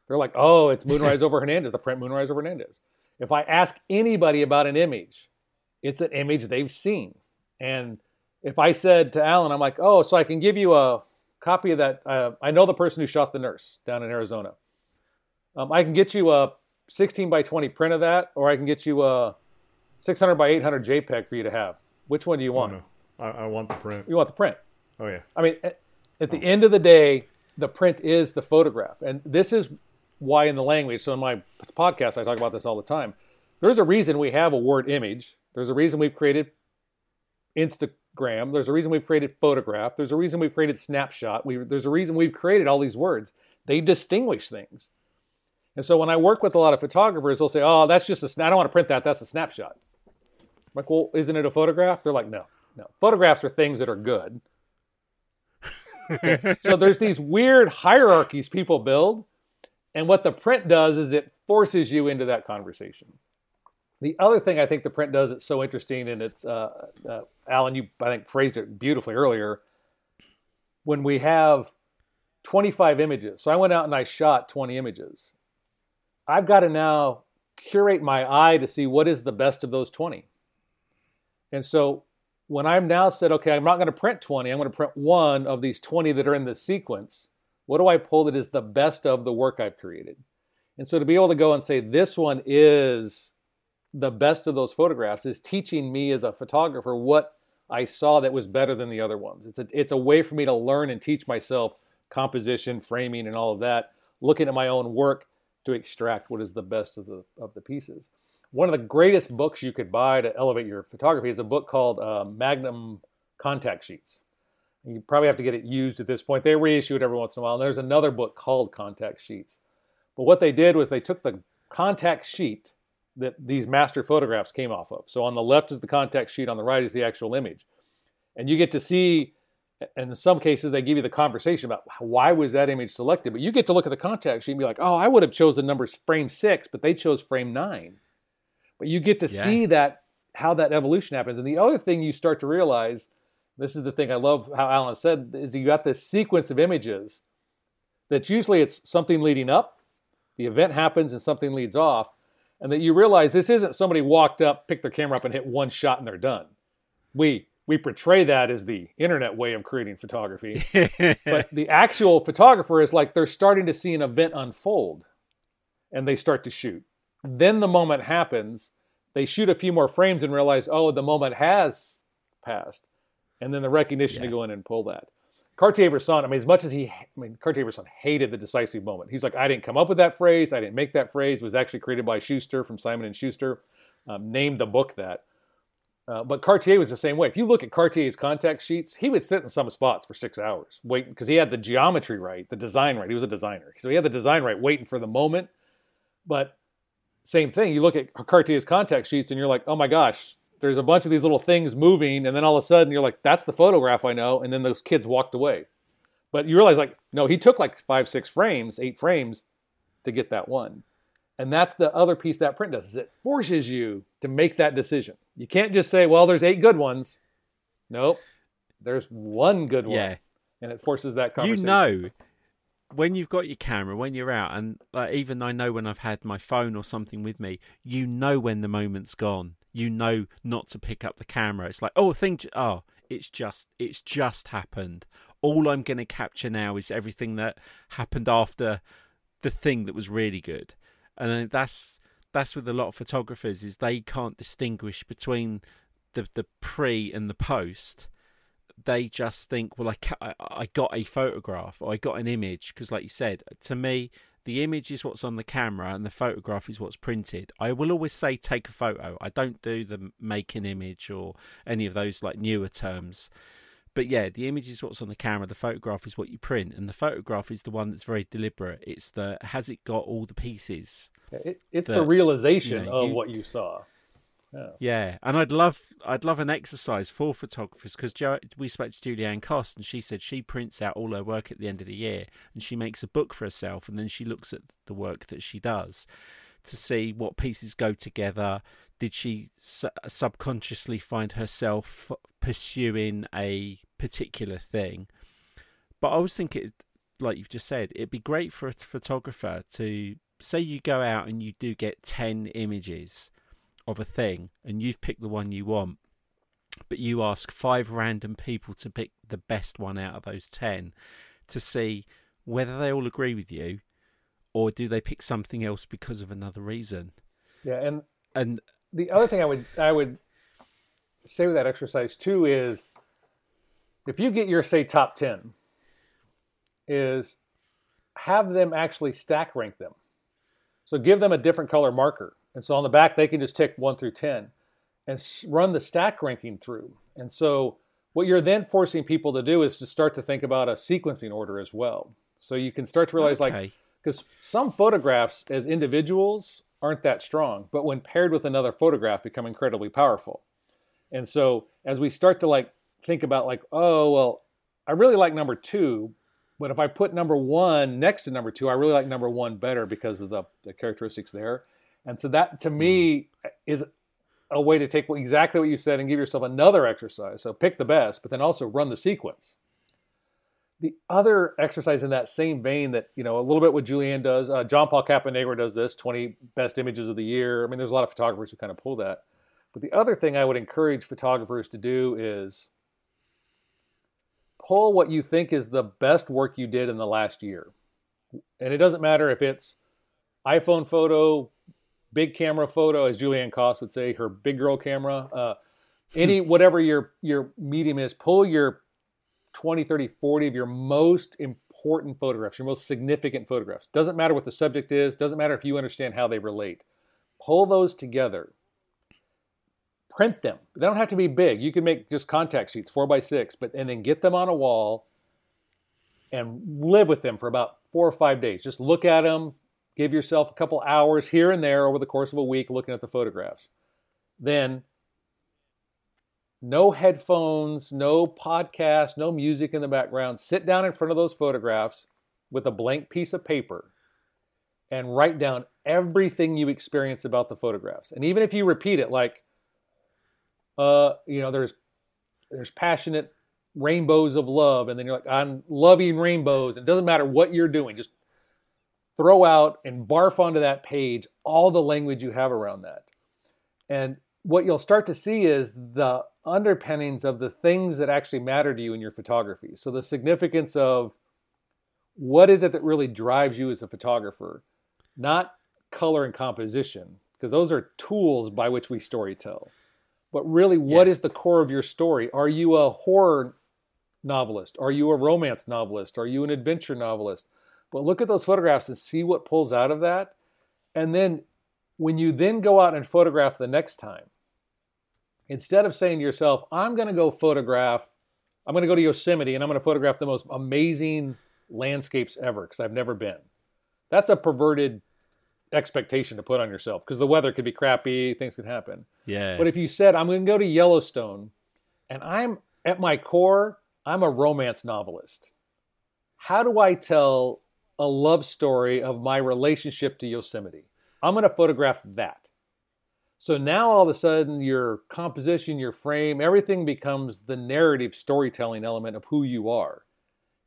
They're like, oh, it's Moonrise over Hernandez, the print Moonrise over Hernandez. If I ask anybody about an image, it's an image they've seen. And if I said to Alan, I'm like, oh, so I can give you a copy of that. Uh, I know the person who shot the nurse down in Arizona. Um, I can get you a sixteen by twenty print of that, or I can get you a six hundred by eight hundred JPEG for you to have. Which one do you want? Oh, no. I, I want the print. You want the print. Oh, yeah. I mean, at, at the oh. end of the day, the print is the photograph. And this is why in the language, so in my podcast, I talk about this all the time. There's a reason we have a word image. There's a reason we've created Instagram. There's a reason we've created photograph. There's a reason we've created snapshot. We, there's a reason we've created all these words. They distinguish things. And so when I work with a lot of photographers, they'll say, oh, that's just a snap. I don't want to print that. That's a snapshot. I'm like, well, isn't it a photograph? They're like, no, no. Photographs are things that are good. Okay. So there's these weird hierarchies people build. And what the print does is it forces you into that conversation. The other thing I think the print does that's so interesting, and it's, uh, uh, Alan, you, I think, phrased it beautifully earlier, when we have twenty-five images. So I went out and I shot twenty images. I've got to now curate my eye to see what is the best of those twenty. And so when I'm now said, okay, I'm not going to print twenty, I'm going to print one of these twenty that are in this sequence. What do I pull that is the best of the work I've created? And so to be able to go and say, this one is the best of those photographs, is teaching me as a photographer what I saw that was better than the other ones. It's a, it's a way for me to learn and teach myself composition, framing, and all of that, looking at my own work to extract what is the best of the of the pieces. One of the greatest books you could buy to elevate your photography is a book called uh, Magnum Contact Sheets. You probably have to get it used at this point. They reissue it every once in a while. And there's another book called Contact Sheets. But what they did was they took the contact sheet that these master photographs came off of. So on the left is the contact sheet, on the right is the actual image. And you get to see, and in some cases they give you the conversation about why was that image selected. But you get to look at the contact sheet and be like, oh, I would have chosen numbers frame six, but they chose frame nine. But you get to yeah. see that, how that evolution happens. And the other thing you start to realize, this is the thing I love how Alan said, is you got this sequence of images that usually it's something leading up, the event happens and something leads off, and that you realize this isn't somebody walked up, picked their camera up and hit one shot and they're done. We we portray that as the internet way of creating photography. But the actual photographer is like, they're starting to see an event unfold and they start to shoot. Then the moment happens, they shoot a few more frames and realize, oh, the moment has passed. And then the recognition yeah. to go in and pull that. Cartier-Bresson, I mean, as much as he, I mean, Cartier-Bresson hated the decisive moment. He's like, I didn't come up with that phrase. I didn't make that phrase. It was actually created by Schuster from Simon and Schuster. Um, named the book that. Uh, but Cartier was the same way. If you look at Cartier's contact sheets, he would sit in some spots for six hours waiting because he had the geometry right, the design right. He was a designer. So he had the design right, waiting for the moment. But same thing. You look at Cartier's contact sheets and you're like, oh my gosh, there's a bunch of these little things moving, and then all of a sudden you're like, that's the photograph I know, and then those kids walked away. But you realize, like, no, he took like five, six frames, eight frames to get that one. And that's the other piece that print does, is it forces you to make that decision. You can't just say, well, there's eight good ones. Nope. There's one good one. Yeah. And it forces that conversation. You know, when you've got your camera, when you're out, and like, even I know when I've had my phone or something with me, you know when the moment's gone. You know not to pick up the camera. It's like, oh, thing, j- oh, it's just, it's just happened. All I'm going to capture now is everything that happened after the thing that was really good. And that's that's with a lot of photographers, is they can't distinguish between the the pre and the post. They just think, well, I ca- I got a photograph, or I got an image, because, like you said, to me, the image is what's on the camera and the photograph is what's printed. I will always say take a photo. I don't do the make an image or any of those like newer terms. But yeah, the image is what's on the camera. The photograph is what you print. And the photograph is the one that's very deliberate. It's the, has it got all the pieces? It, it's that, the realization, you know, of you, what you saw. Yeah. yeah. And I'd love I'd love an exercise for photographers, because we spoke to Julianne Koss and she said she prints out all her work at the end of the year and she makes a book for herself, and then she looks at the work that she does to see what pieces go together. Did she su- subconsciously find herself pursuing a particular thing? But I always think, it, like you've just said, it'd be great for a photographer to, say you go out and you do get ten images of a thing and you've picked the one you want, but you ask five random people to pick the best one out of those ten to see whether they all agree with you or do they pick something else because of another reason. Yeah. And and the other thing I would I would say with that exercise too is, if you get your, say, top ten, is have them actually stack rank them. So give them a different color marker. And so on the back, they can just tick one through ten and run the stack ranking through. And so what you're then forcing people to do is to start to think about a sequencing order as well. So you can start to realize, okay, like, because some photographs as individuals aren't that strong, but when paired with another photograph become incredibly powerful. And so as we start to like think about like, oh, well, I really like number two, but if I put number one next to number two, I really like number one better because of the, the characteristics there. And so that, to me, is a way to take exactly what you said and give yourself another exercise. So pick the best, but then also run the sequence. The other exercise in that same vein that, you know, a little bit what Julianne does, uh, John Paul Caponigro does this, twenty best images of the year. I mean, there's a lot of photographers who kind of pull that. But the other thing I would encourage photographers to do is pull what you think is the best work you did in the last year. And it doesn't matter if it's iPhone photo, big camera photo, as Julianne Koss would say, her big girl camera. Uh, any whatever your your medium is, pull your twenty, thirty, forty of your most important photographs, your most significant photographs. Doesn't matter what the subject is. Doesn't matter if you understand how they relate. Pull those together. Print them. They don't have to be big. You can make just contact sheets, four by six, but and then get them on a wall and live with them for about four or five days. Just look at them. Give yourself a couple hours here and there over the course of a week looking at the photographs. Then, no headphones, no podcast, no music in the background. Sit down in front of those photographs with a blank piece of paper and write down everything you experience about the photographs. And even if you repeat it, like, uh, you know, there's there's passionate rainbows of love, and then you're like, I'm loving rainbows. It doesn't matter what you're doing, just throw out and barf onto that page all the language you have around that. And what you'll start to see is the underpinnings of the things that actually matter to you in your photography. So the significance of what is it that really drives you as a photographer, not color and composition, because those are tools by which we storytell. But really, what yeah. is the core of your story? Are you a horror novelist? Are you a romance novelist? Are you an adventure novelist? But look at those photographs and see what pulls out of that. And then when you then go out and photograph the next time, instead of saying to yourself, I'm going to go photograph, I'm going to go to Yosemite and I'm going to photograph the most amazing landscapes ever because I've never been. That's a perverted expectation to put on yourself because the weather could be crappy, things could happen. Yeah. But if you said, I'm going to go to Yellowstone and I'm at my core, I'm a romance novelist. How do I tell a love story of my relationship to Yosemite? I'm going to photograph that. So now all of a sudden your composition, your frame, everything becomes the narrative storytelling element of who you are.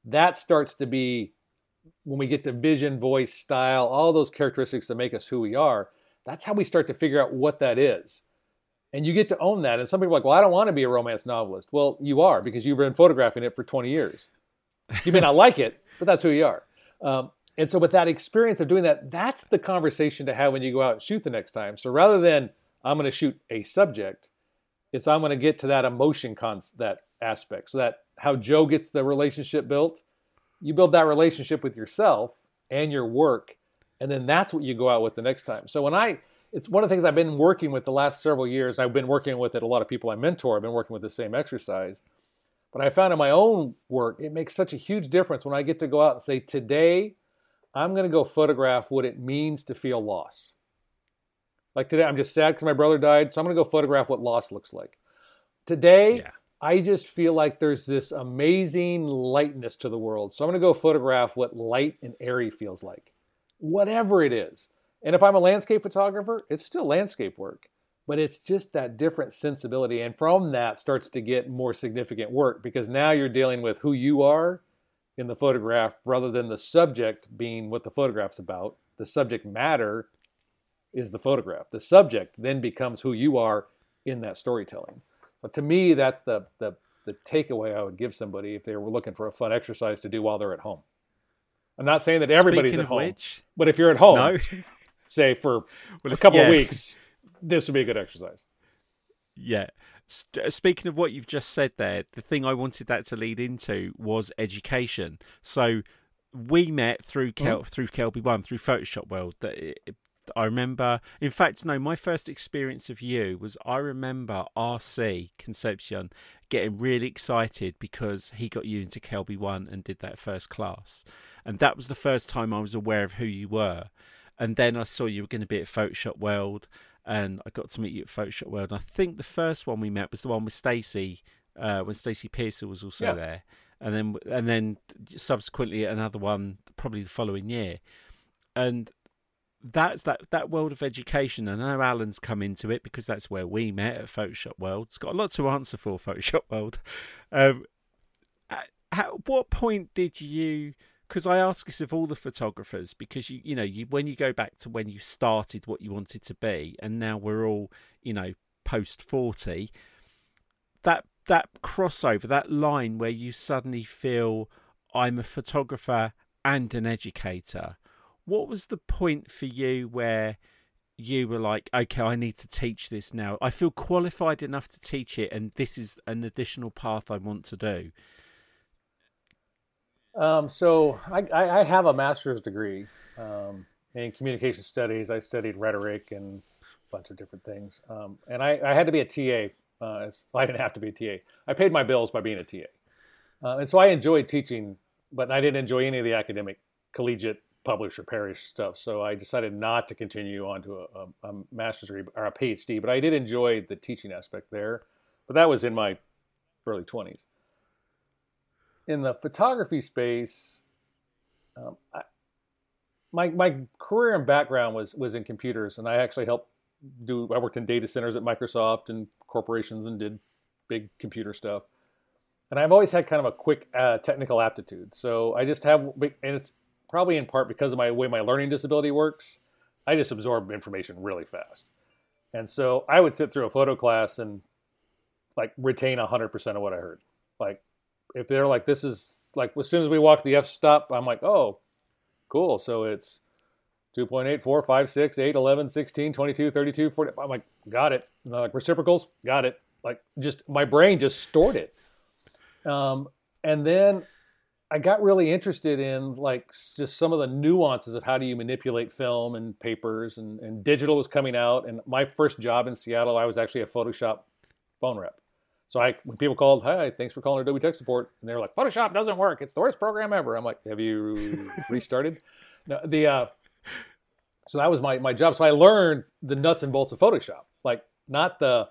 That starts to be, when we get to vision, voice, style, all those characteristics that make us who we are, that's how we start to figure out what that is. And you get to own that. And some people are like, well, I don't want to be a romance novelist. Well, you are, because you've been photographing it for twenty years. You may not like it, but that's who you are. Um, and so with that experience of doing that, that's the conversation to have when you go out and shoot the next time. So rather than I'm going to shoot a subject, it's I'm going to get to that emotion, con- that aspect. So that how Joe gets the relationship built, you build that relationship with yourself and your work. And then that's what you go out with the next time. So when I, it's one of the things I've been working with the last several years. And I've been working with it. A lot of people I mentor have been working with the same exercise. But I found in my own work, it makes such a huge difference when I get to go out and say, today, I'm going to go photograph what it means to feel loss. Like today, I'm just sad because my brother died, so I'm going to go photograph what loss looks like. Today, yeah. I just feel like there's this amazing lightness to the world, so I'm going to go photograph what light and airy feels like, whatever it is. And if I'm a landscape photographer, it's still landscape work, but it's just that different sensibility. And from that starts to get more significant work because now you're dealing with who you are in the photograph rather than the subject being what the photograph's about. The subject matter is the photograph. The subject then becomes who you are in that storytelling. But to me, that's the the, the takeaway I would give somebody if they were looking for a fun exercise to do while they're at home. I'm not saying that everybody's Speaking at home, which, but if you're at home, no. say for well, a couple yeah. of weeks, this would be a good exercise. Yeah. Speaking of what you've just said there, the thing I wanted that to lead into was education. So we met through Kel- mm-hmm. through Kelby One, through Photoshop World. That it, I remember, in fact, no, my first experience of you was I remember R C Concepcion getting really excited because he got you into Kelby One and did that first class. And that was the first time I was aware of who you were. And then I saw you were going to be at Photoshop World. And I got to meet you at Photoshop World. And I think the first one we met was the one with Stacy, uh, when Stacy Pearson was also yeah. there. And then and then subsequently another one, probably the following year. And that's that, that world of education. I know Alan's come into it because that's where we met at Photoshop World. It's got a lot to answer for, Photoshop World. Um, at, at what point did you... Because I ask this of all the photographers, because you you know you when you go back to when you started what you wanted to be, and now we're all you know post forty, that that crossover, that line where you suddenly feel I'm a photographer and an educator. what was the point for you where you were like, okay, I need to teach this now. I feel qualified enough to teach it, and this is an additional path I want to do? Um, so I, I have a master's degree um, in communication studies. I studied rhetoric and a bunch of different things. Um, and I, I had to be a T A. Uh, I didn't have to be a T A. I paid my bills by being a T A. Uh, and so I enjoyed teaching, but I didn't enjoy any of the academic, collegiate, publish or perish stuff. So I decided not to continue on to a, a, a master's degree or a PhD, but I did enjoy the teaching aspect there. But that was in my early twenties. In the photography space, um, I, my my career and background was was in computers, and I actually helped do, I worked in data centers at Microsoft and corporations and did big computer stuff. And I've always had kind of a quick uh, technical aptitude. So I just have, and it's probably in part because of my way my learning disability works, I just absorb information really fast. And so I would sit through a photo class and like retain one hundred percent of what I heard. Like if they're like, this is like, as soon as we walk the f-stop, I'm like, oh, cool. So it's two point eight, four, five, six, eight, eleven, sixteen, twenty-two, thirty-two, forty. I'm like, got it. And they're like, reciprocals, got it. Like just, my brain just stored it. Um, and then I got really interested in like just some of the nuances of how do you manipulate film and papers, and, and digital was coming out. And my first job in Seattle, I was actually a Photoshop phone rep. So I, when people called, hi, thanks for calling Adobe Tech Support. And they were like, Photoshop doesn't work. It's the worst program ever. I'm like, have you restarted? No, the, uh, so that was my, my job. So I learned the nuts and bolts of Photoshop, like not the,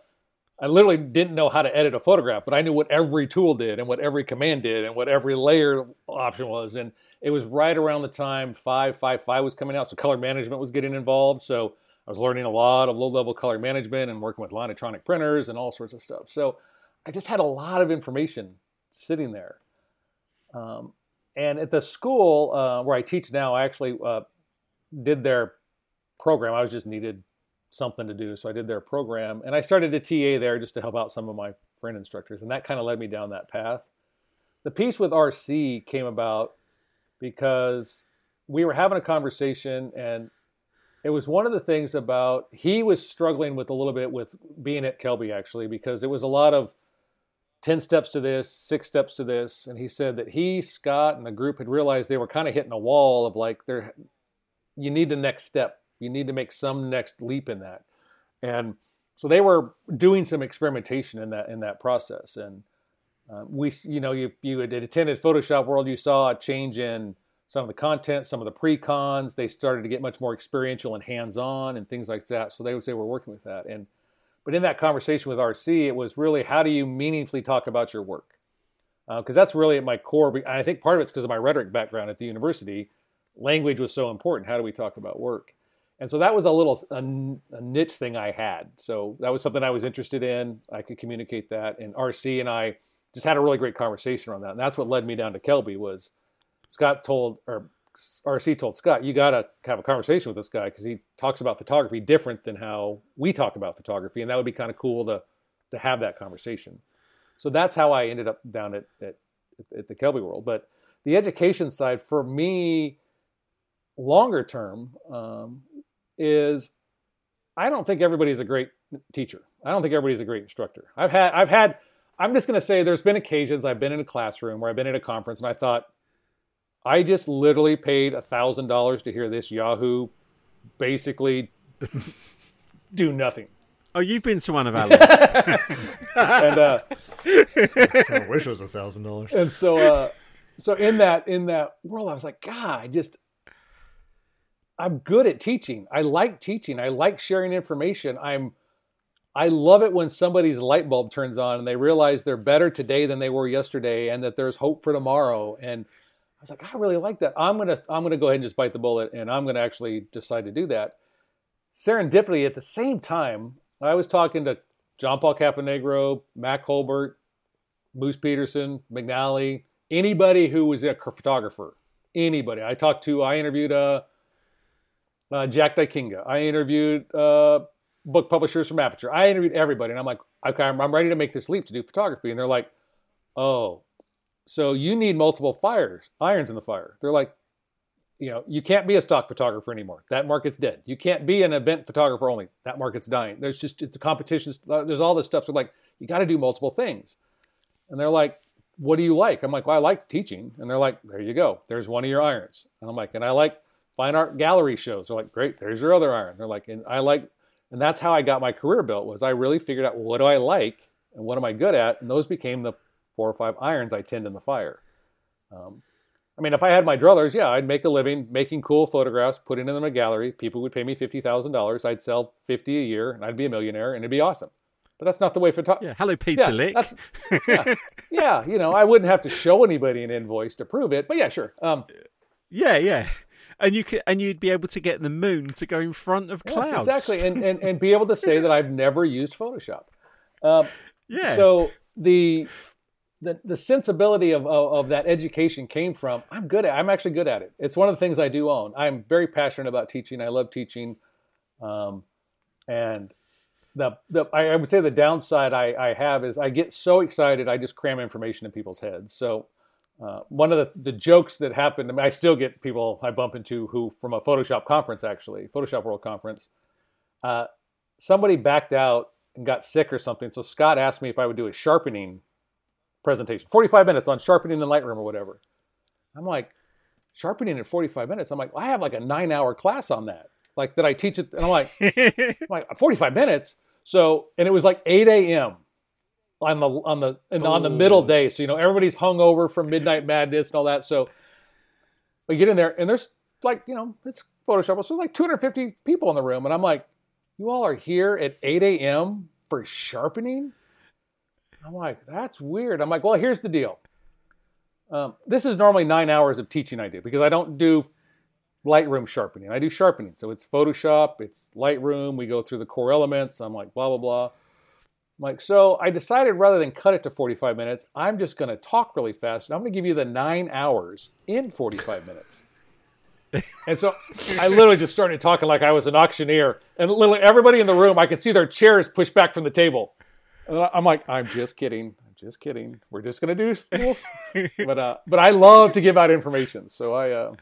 I literally didn't know how to edit a photograph, but I knew what every tool did and what every command did and what every layer option was. And it was right around the time five fifty-five was coming out. So color management was getting involved. So I was learning a lot of low-level color management and working with Linotronic printers and all sorts of stuff. So I just had a lot of information sitting there. Um, and at the school uh, where I teach now, I actually uh, did their program. I was just needed something to do. So I did their program, and I started a T A there just to help out some of my friend instructors. And that kind of led me down that path. The piece with R C came about because we were having a conversation, and it was one of the things about, he was struggling with a little bit with being at Kelby actually, because it was a lot of ten steps to this, six steps to this. And he said that he, Scott, and the group had realized they were kind of hitting a wall of like, they're, you need the next step. You need to make some next leap in that. And so they were doing some experimentation in that in that process. And uh, we, you know, you, you had attended Photoshop World, you saw a change in some of the content, some of the pre-cons. They started to get much more experiential and hands-on and things like that. So they would say we're working with that. And but in that conversation with R C, it was really, how do you meaningfully talk about your work? Because uh, that's really at my core. And I think part of it's because of my rhetoric background at the university. Language was so important. How do we talk about work? And so that was a little a, a niche thing I had. So that was something I was interested in. I could communicate that. And R C and I just had a really great conversation on that. And that's what led me down to Kelby was Scott told, or R C told Scott, you got to have a conversation with this guy because he talks about photography different than how we talk about photography. And that would be kind of cool to to have that conversation. So that's how I ended up down at, at, at the Kelby World. But the education side for me, longer term, um, is I don't think everybody's a great teacher. I don't think everybody's a great instructor. I've had, I've had, I'm just going to say there's been occasions I've been in a classroom or I've been at a conference and I thought, I just literally paid one thousand dollars to hear this Yahoo basically do nothing. Oh, you've been to one of our and, uh, I wish it was one thousand dollars. And so, uh, so in that, in that world, I was like, God, I just, I'm good at teaching. I like teaching. I like sharing information. I'm, I love it when somebody's light bulb turns on and they realize they're better today than they were yesterday and that there's hope for tomorrow. And I was like, I really like that. I'm going to, I'm going to go ahead and just bite the bullet, and I'm going to actually decide to do that. Serendipity at the same time, I was talking to John Paul Caponigro, Mac Holbert, Moose Peterson, McNally, anybody who was a photographer, anybody I talked to. I interviewed a, Uh, Jack Dykinga. I interviewed uh, book publishers from Aperture. I interviewed everybody. And I'm like, okay, I'm, I'm ready to make this leap to do photography. And they're like, oh, so you need multiple fires, irons in the fire. They're like, you know, you can't be a stock photographer anymore. That market's dead. You can't be an event photographer only. That market's dying. There's just the competitions. There's all this stuff. So like, you got to do multiple things. And they're like, what do you like? I'm like, well, I like teaching. And they're like, there you go. There's one of your irons. And I'm like, and I like fine art gallery shows. They're like, great. There's your other iron. They're like, and I like, and that's how I got my career built, was I really figured out, well, what do I like and what am I good at? And those became the four or five irons I tend in the fire. Um, I mean, if I had my druthers, yeah, I'd make a living making cool photographs, putting them in a gallery. People would pay me fifty thousand dollars. I'd sell fifty a year, and I'd be a millionaire, and it'd be awesome. But that's not the way photography... Yeah, hello, Peter yeah, Lick. Yeah, yeah, you know, I wouldn't have to show anybody an invoice to prove it, but yeah, sure. Um, yeah, yeah. And, you could, and you'd be able to get the moon to go in front of clouds. Yes, exactly, and, and, and be able to say that I've never used Photoshop. Um, yeah. So the... The, the sensibility of, of, of that education came from, I'm good at I'm actually good at it. It's one of the things I do own. I'm very passionate about teaching. I love teaching. Um, and the, the I would say the downside I, I have is I get so excited, I just cram information in people's heads. So uh, one of the, the jokes that happened, I, mean, I still get people I bump into who, from a Photoshop conference actually, Photoshop World conference, uh, somebody backed out and got sick or something. So Scott asked me if I would do a sharpening presentation, forty-five minutes on sharpening in Lightroom or whatever. I'm like, sharpening in forty-five minutes? I'm like, well, I have like a nine hour class on that. Like that I teach it. And I'm like, I'm like forty-five minutes. So, and it was like eight a.m. on the, on the, and on the middle day. So, you know, everybody's hung over from midnight madness and all that. So we get in there and there's like, you know, it's Photoshop. So there's like two hundred fifty people in the room. And I'm like, you all are here at eight a.m. for sharpening? I'm like, that's weird. I'm like, well, here's the deal. Um, this is normally nine hours of teaching I do because I don't do Lightroom sharpening. I do sharpening. So it's Photoshop, it's Lightroom. We go through the core elements. I'm like, blah, blah, blah. I'm like, so I decided rather than cut it to forty-five minutes, I'm just going to talk really fast. And I'm going to give you the nine hours in forty-five minutes. And so I literally just started talking like I was an auctioneer. And literally everybody in the room, I could see their chairs pushed back from the table. I'm like, I'm just kidding. I'm just kidding. We're just going to do but uh, but I love to give out information. So I uh,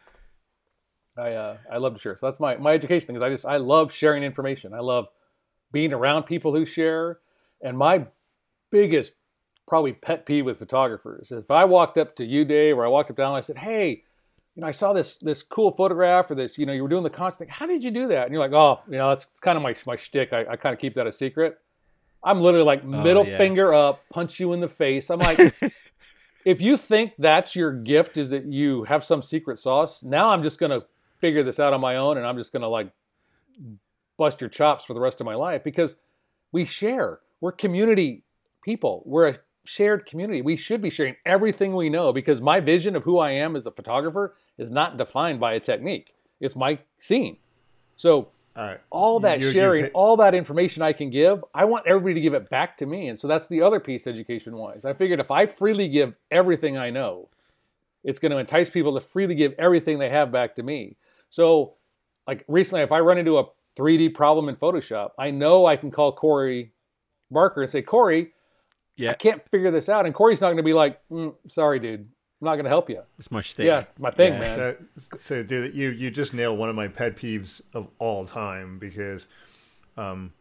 I uh, I love to share. So that's my, my education thing is I just I love sharing information. I love being around people who share. And my biggest probably pet peeve with photographers is if I walked up to you, Dave, or I walked up to Alan, I said, hey, you know, I saw this this cool photograph or this, you know, you were doing the concert thing. How did you do that? And you're like, oh, you know, that's kind of my, my shtick. I, I kind of keep that a secret. I'm literally like middle oh, yeah. finger up, punch you in the face. I'm like, if you think that's your gift is that you have some secret sauce, now I'm just going to figure this out on my own and I'm just going to like bust your chops for the rest of my life because we share. We're community people. We're a shared community. We should be sharing everything we know because my vision of who I am as a photographer is not defined by a technique. It's my scene. So All, right. all that you're, sharing, you're... all that information I can give, I want everybody to give it back to me. And so that's the other piece education-wise. I figured if I freely give everything I know, it's going to entice people to freely give everything they have back to me. So like recently, if I run into a three D problem in Photoshop, I know I can call Corey Barker and say, Corey, yeah. I can't figure this out. And Corey's not going to be like, mm, sorry, dude. I'm not going to help you. It's my thing. Yeah, it's my thing, yeah. man. So, so dude, you, you just nailed one of my pet peeves of all time because um,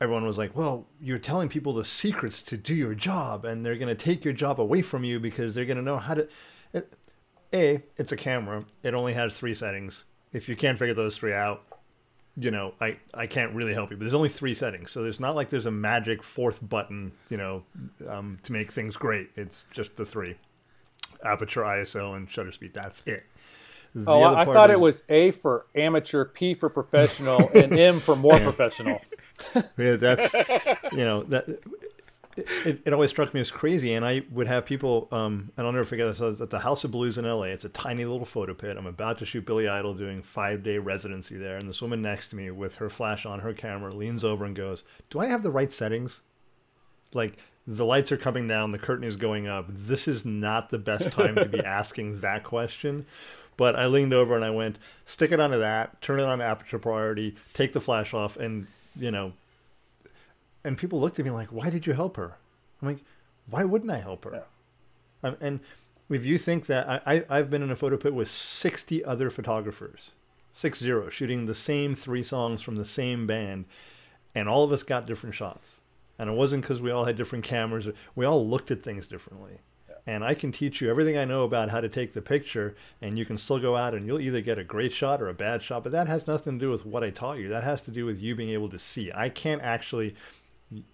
everyone was like, well, you're telling people the secrets to do your job and they're going to take your job away from you because they're going to know how to... It, a, it's a camera. It only has three settings. If you can't figure those three out, you know, I, I can't really help you. But there's only three settings. So there's not like there's a magic fourth button, you know, um, to make things great. It's just the three. Aperture, I S O, and shutter speed. That's it. The oh, other I part thought is... it was A for amateur, P for professional, and M for more yeah. professional. Yeah, that's, you know, that it, it always struck me as crazy. And I would have people, um, and I'll never forget this, I was at the House of Blues in L A. It's a tiny little photo pit. I'm about to shoot Billy Idol doing five-day residency there. And this woman next to me with her flash on her camera leans over and goes, do I have the right settings? Like, the lights are coming down, the curtain is going up. This is not the best time to be asking that question. But I leaned over and I went, stick it onto that, turn it on aperture priority, take the flash off, and, you know. And people looked at me like, why did you help her? I'm like, why wouldn't I help her? Yeah. And if you think that I, I've been in a photo pit with sixty other photographers, six zero, shooting the same three songs from the same band, and all of us got different shots. And it wasn't because we all had different cameras. We all looked at things differently. Yeah. And I can teach you everything I know about how to take the picture, and you can still go out and you'll either get a great shot or a bad shot. But that has nothing to do with what I taught you. That has to do with you being able to see. I can't actually,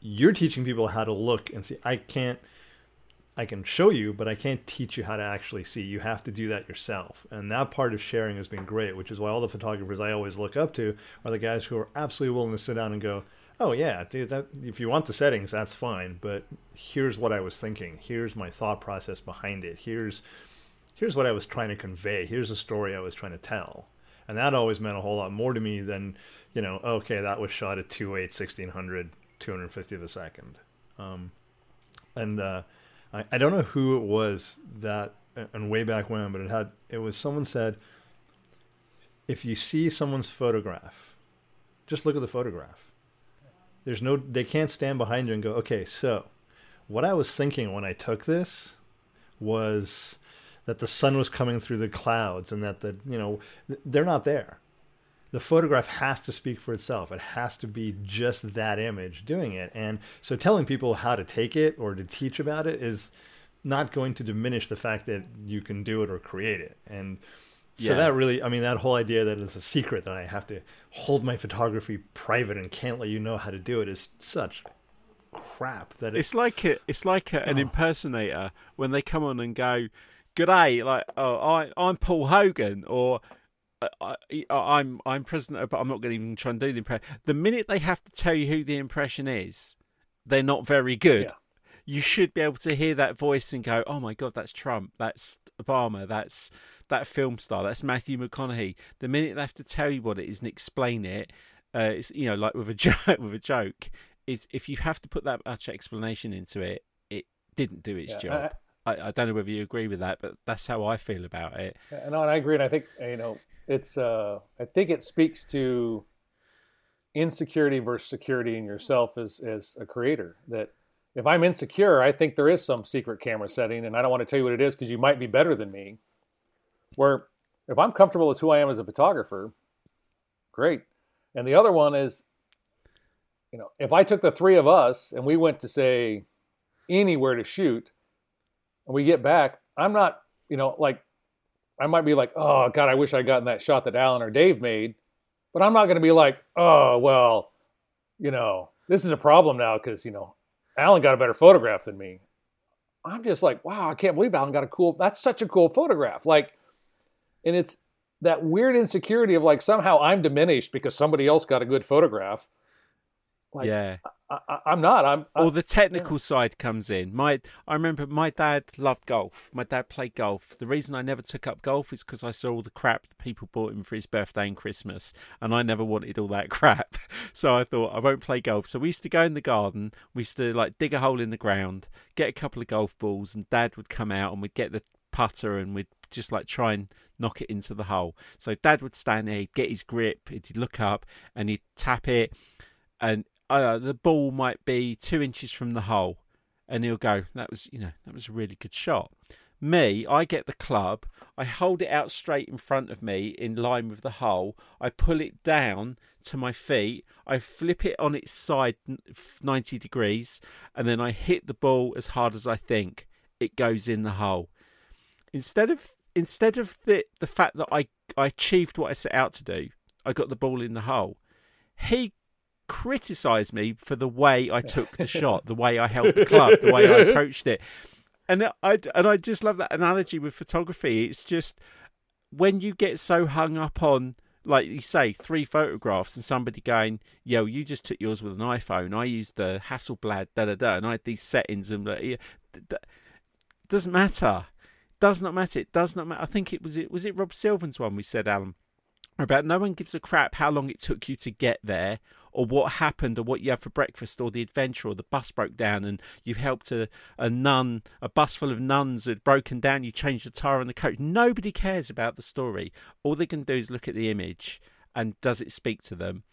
you're teaching people how to look and see. I can't, I can show you, but I can't teach you how to actually see. You have to do that yourself. And that part of sharing has been great, which is why all the photographers I always look up to are the guys who are absolutely willing to sit down and go, oh yeah, dude, that, if you want the settings, that's fine. But here's what I was thinking. Here's my thought process behind it. Here's here's what I was trying to convey. Here's the story I was trying to tell. And that always meant a whole lot more to me than, you know, okay, that was shot at two eight, sixteen hundred, two hundred fifty of a second. Um, and uh, I, I don't know who it was that, and way back when, but it had it was someone said, if you see someone's photograph, just look at the photograph. There's no, they can't stand behind you and go, okay, so what I was thinking when I took this was that the sun was coming through the clouds and that the, you know, they're not there. The photograph has to speak for itself. It has to be just that image doing it. And so telling people how to take it or to teach about it is not going to diminish the fact that you can do it or create it. And so yeah. that really, I mean, that whole idea that it's a secret, that I have to hold my photography private and can't let you know how to do it, is such crap. That it, It's like a, it's like a, an oh. impersonator when they come on and go, g'day, like, oh, I, I'm Paul Hogan, or I, I, I'm I'm President, but I'm not going to even try and do the impression. The minute they have to tell you who the impression is, they're not very good. Yeah. You should be able to hear that voice and go, oh my God, that's Trump, that's Obama, that's... that film star, that's Matthew McConaughey. The minute they have to tell you what it is and explain it, uh, it's, you know, like with a joke. With a joke, is if you have to put that much explanation into it, it didn't do its yeah, job. I, I, I don't know whether you agree with that, but that's how I feel about it. And I agree, and I think you know, it's. Uh, I think it speaks to insecurity versus security in yourself as as a creator. That if I'm insecure, I think there is some secret camera setting, and I don't want to tell you what it is because you might be better than me. Where if I'm comfortable with who I am as a photographer, great. And the other one is, you know, if I took the three of us and we went to, say, anywhere to shoot, and we get back, I'm not, you know, like, I might be like, oh, God, I wish I'd gotten that shot that Alan or Dave made. But I'm not going to be like, oh, well, you know, this is a problem now because, you know, Alan got a better photograph than me. I'm just like, wow, I can't believe Alan got a cool, that's such a cool photograph. Like, and it's that weird insecurity of like somehow I'm diminished because somebody else got a good photograph. Like, yeah, I, I, I'm not. I'm. I, or the technical yeah. side comes in. My, I remember my dad loved golf. My dad played golf. The reason I never took up golf is because I saw all the crap that people bought him for his birthday and Christmas, and I never wanted all that crap. So I thought I won't play golf. So we used to go in the garden. We used to like dig a hole in the ground, get a couple of golf balls, and Dad would come out and we'd get the putter and we'd just like try and knock it into the hole. So Dad would stand there, he'd get his grip, he'd look up and he'd tap it, and uh, the ball might be two inches from the hole, and he'll go, that was, you know, that was a really good shot. Me, I get the club, I hold it out straight in front of me in line with the hole, I pull it down to my feet, I flip it on its side ninety degrees, and then I hit the ball as hard as I think. It goes in the hole. Instead of instead of the the fact that I, I achieved what I set out to do, I got the ball in the hole. He criticised me for the way I took the shot, the way I held the club, the way I approached it. And I, and I just love that analogy with photography. It's just when you get so hung up on, like you say, three photographs and somebody going, yo, you just took yours with an iPhone. I used the Hasselblad, da-da-da, and I had these settings. And it doesn't matter. Does not matter. It does not matter. I think it was it was it Rob Sylvan's one we said, Alan, about no one gives a crap how long it took you to get there, or what happened, or what you had for breakfast, or the adventure, or the bus broke down and you helped a, a nun, a bus full of nuns had broken down. You changed the tire on the coach. Nobody cares about the story. All they can do is look at the image and does it speak to them,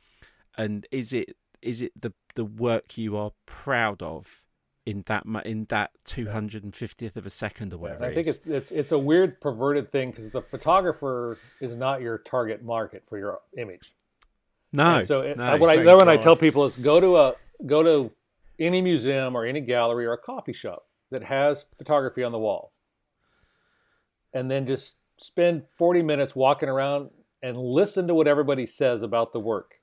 and is it is it the the work you are proud of? in that in that two hundred fiftieth of a second or whatever. Yeah, I think it is. it's it's it's a weird perverted thing because the photographer is not your target market for your image. No. And so it, no, what I that when I tell people is go to a go to any museum or any gallery or a coffee shop that has photography on the wall, and then just spend forty minutes walking around and listen to what everybody says about the work.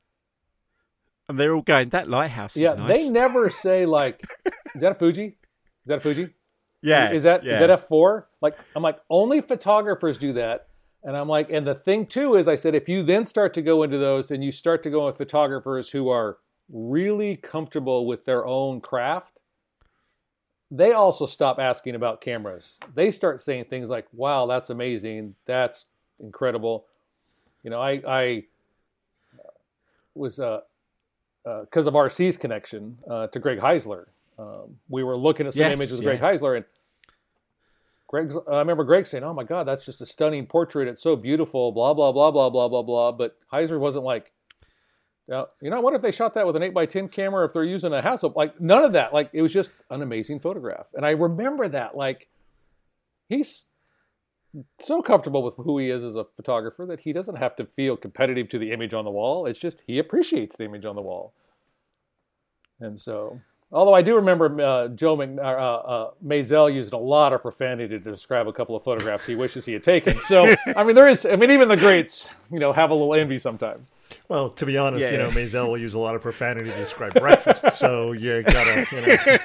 And they're all going, that lighthouse is yeah, nice. They never say, like, is that a Fuji? Is that a Fuji? Yeah. Is that, yeah. is that F four? Like, I'm like, only photographers do that. And I'm like, and the thing, too, is I said, if you then start to go into those and you start to go with photographers who are really comfortable with their own craft, they also stop asking about cameras. They start saying things like, wow, that's amazing. That's incredible. You know, I, I was... Uh, Because uh, of R C's connection uh, to Greg Heisler. Um, we were looking at some yes, images of yeah. Greg Heisler, and Greg's, I remember Greg saying, oh my God, that's just a stunning portrait. It's so beautiful, blah, blah, blah, blah, blah, blah, blah. But Heisler wasn't like, you know, what if they shot that with an eight by ten camera, if they're using a Hasselblad? Like, none of that. Like, it was just an amazing photograph. And I remember that. Like, he's so comfortable with who he is as a photographer that he doesn't have to feel competitive to the image on the wall. It's just he appreciates the image on the wall. And so, although I do remember uh, Joe Mc, uh, uh, Maisel using a lot of profanity to describe a couple of photographs he wishes he had taken. So, I mean, there is, I mean, even the greats, you know, have a little envy sometimes. Well, to be honest, yeah, you know, yeah. Maisel will use a lot of profanity to describe breakfast. So you gotta, you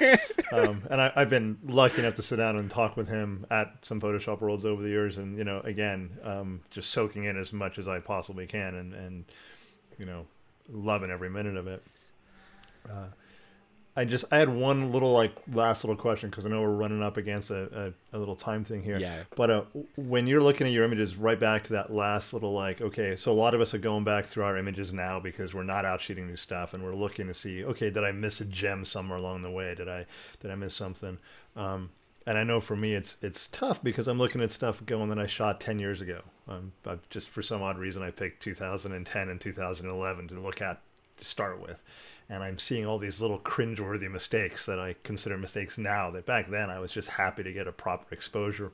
know. Um, and I, I've been lucky enough to sit down and talk with him at some Photoshop Worlds over the years. And, you know, again, um, just soaking in as much as I possibly can and, and you know, loving every minute of it. Uh, I just, I had one little, like, last little question because I know we're running up against a, a, a little time thing here. Yeah. But uh, when you're looking at your images, right back to that last little, like, okay, so a lot of us are going back through our images now because we're not out shooting new stuff and we're looking to see, okay, did I miss a gem somewhere along the way? Did I, did I miss something? Um, and I know for me, it's, it's tough because I'm looking at stuff going that I shot ten years ago. Um, I've just, for some odd reason, I picked two thousand ten and two thousand eleven to look at to start with. And I'm seeing all these little cringeworthy mistakes that I consider mistakes now that back then I was just happy to get a proper exposure.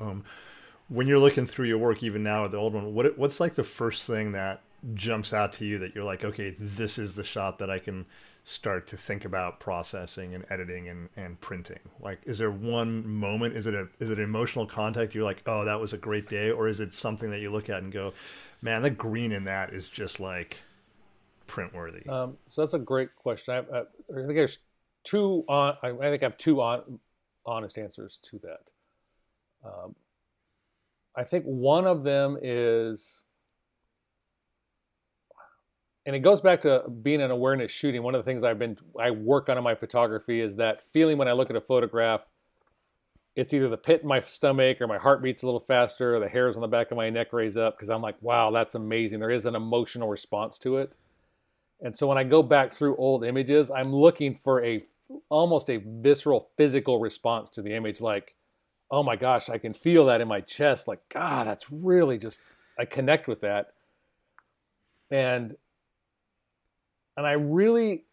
Um, when you're looking through your work, even now or the old one, what what's like the first thing that jumps out to you that you're like, okay, this is the shot that I can start to think about processing and editing and, and printing? Like, is there one moment? Is it a is it an emotional contact? You're like, oh, that was a great day. Or is it something that you look at and go, man, the green in that is just like print worthy. Um, so that's a great question. I, I, I think there's two. On, I, I think I have two on, honest answers to that. Um, I think one of them is, and it goes back to being an awareness shooting. One of the things I've been I work on in my photography is that feeling when I look at a photograph. It's either the pit in my stomach or my heart beats a little faster, or the hairs on the back of my neck raise up because I'm like, wow, that's amazing. There is an emotional response to it. And so when I go back through old images, I'm looking for a almost a visceral physical response to the image. Like, oh my gosh, I can feel that in my chest. Like, God, that's really just, I connect with that. And, and I really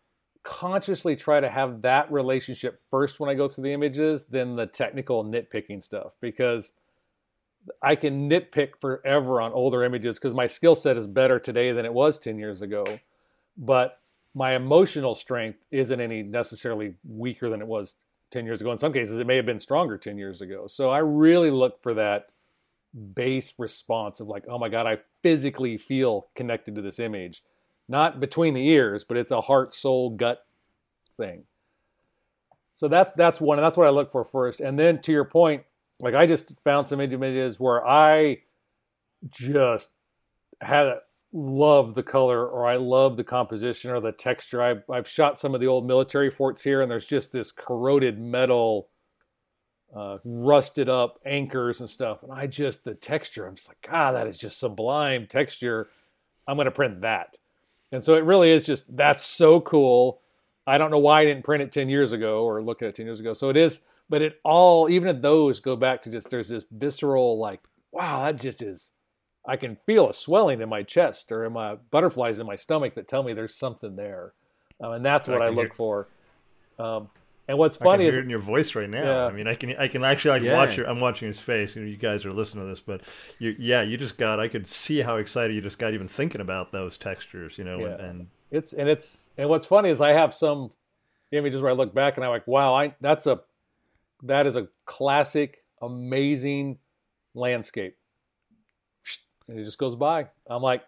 consciously try to have that relationship first when I go through the images, than the technical nitpicking stuff, because I can nitpick forever on older images because my skill set is better today than it was ten years ago. But my emotional strength isn't any necessarily weaker than it was ten years ago. In some cases, it may have been stronger ten years ago. So I really look for that base response of like, oh my God, I physically feel connected to this image. Not between the ears, but it's a heart, soul, gut thing. So that's that's one, and that's what I look for first. And then to your point, like I just found some images where I just had a love the color, or I love the composition or the texture. I've, I've shot some of the old military forts here, and there's just this corroded metal, uh, rusted up anchors and stuff. And I just, the texture, I'm just like, ah, that is just sublime texture. I'm going to print that. And so it really is just, that's so cool. I don't know why I didn't print it ten years ago or look at it ten years ago. So it is, but it all, even if those go back to just, there's this visceral, like, wow, that just is, I can feel a swelling in my chest or in my butterflies in my stomach that tell me there's something there. Um, and that's what I, I look hear. for. Um, And what's funny I can is hear it in your voice right now. Yeah. I mean, I can I can actually like yeah. watch your. I'm watching his face. You know, you guys are listening to this, but you, yeah, you just got. I could see how excited you just got even thinking about those textures. You know, yeah. and, and it's and it's and what's funny is I have some images where I look back and I'm like, wow, I that's a that is a classic, amazing landscape, and it just goes by. I'm like,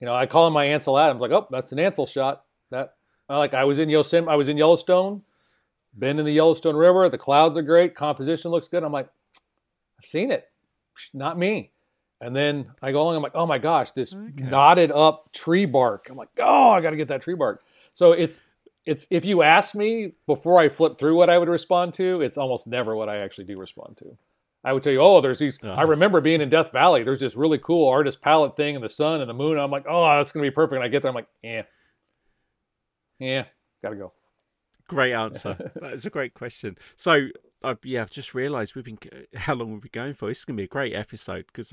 you know, I call him my Ansel Adams. Like, oh, that's an Ansel shot. That I like. I was in Yosemite. I was in Yellowstone. Been in the Yellowstone River. The clouds are great. Composition looks good. I'm like, I've seen it. Not me. And then I go along. I'm like, oh my gosh, this okay. knotted up tree bark. I'm like, oh, I got to get that tree bark. So it's it's if you ask me before I flip through what I would respond to, it's almost never what I actually do respond to. I would tell you, oh, there's these. Nice. I remember being in Death Valley. There's this really cool artist palette thing, and the sun and the moon. I'm like, oh, that's gonna be perfect. And I get there. I'm like, eh, yeah, gotta go. Great answer. That's a great question. So, uh, yeah, I've just realised we've been how long we've been going for. This is going to be a great episode because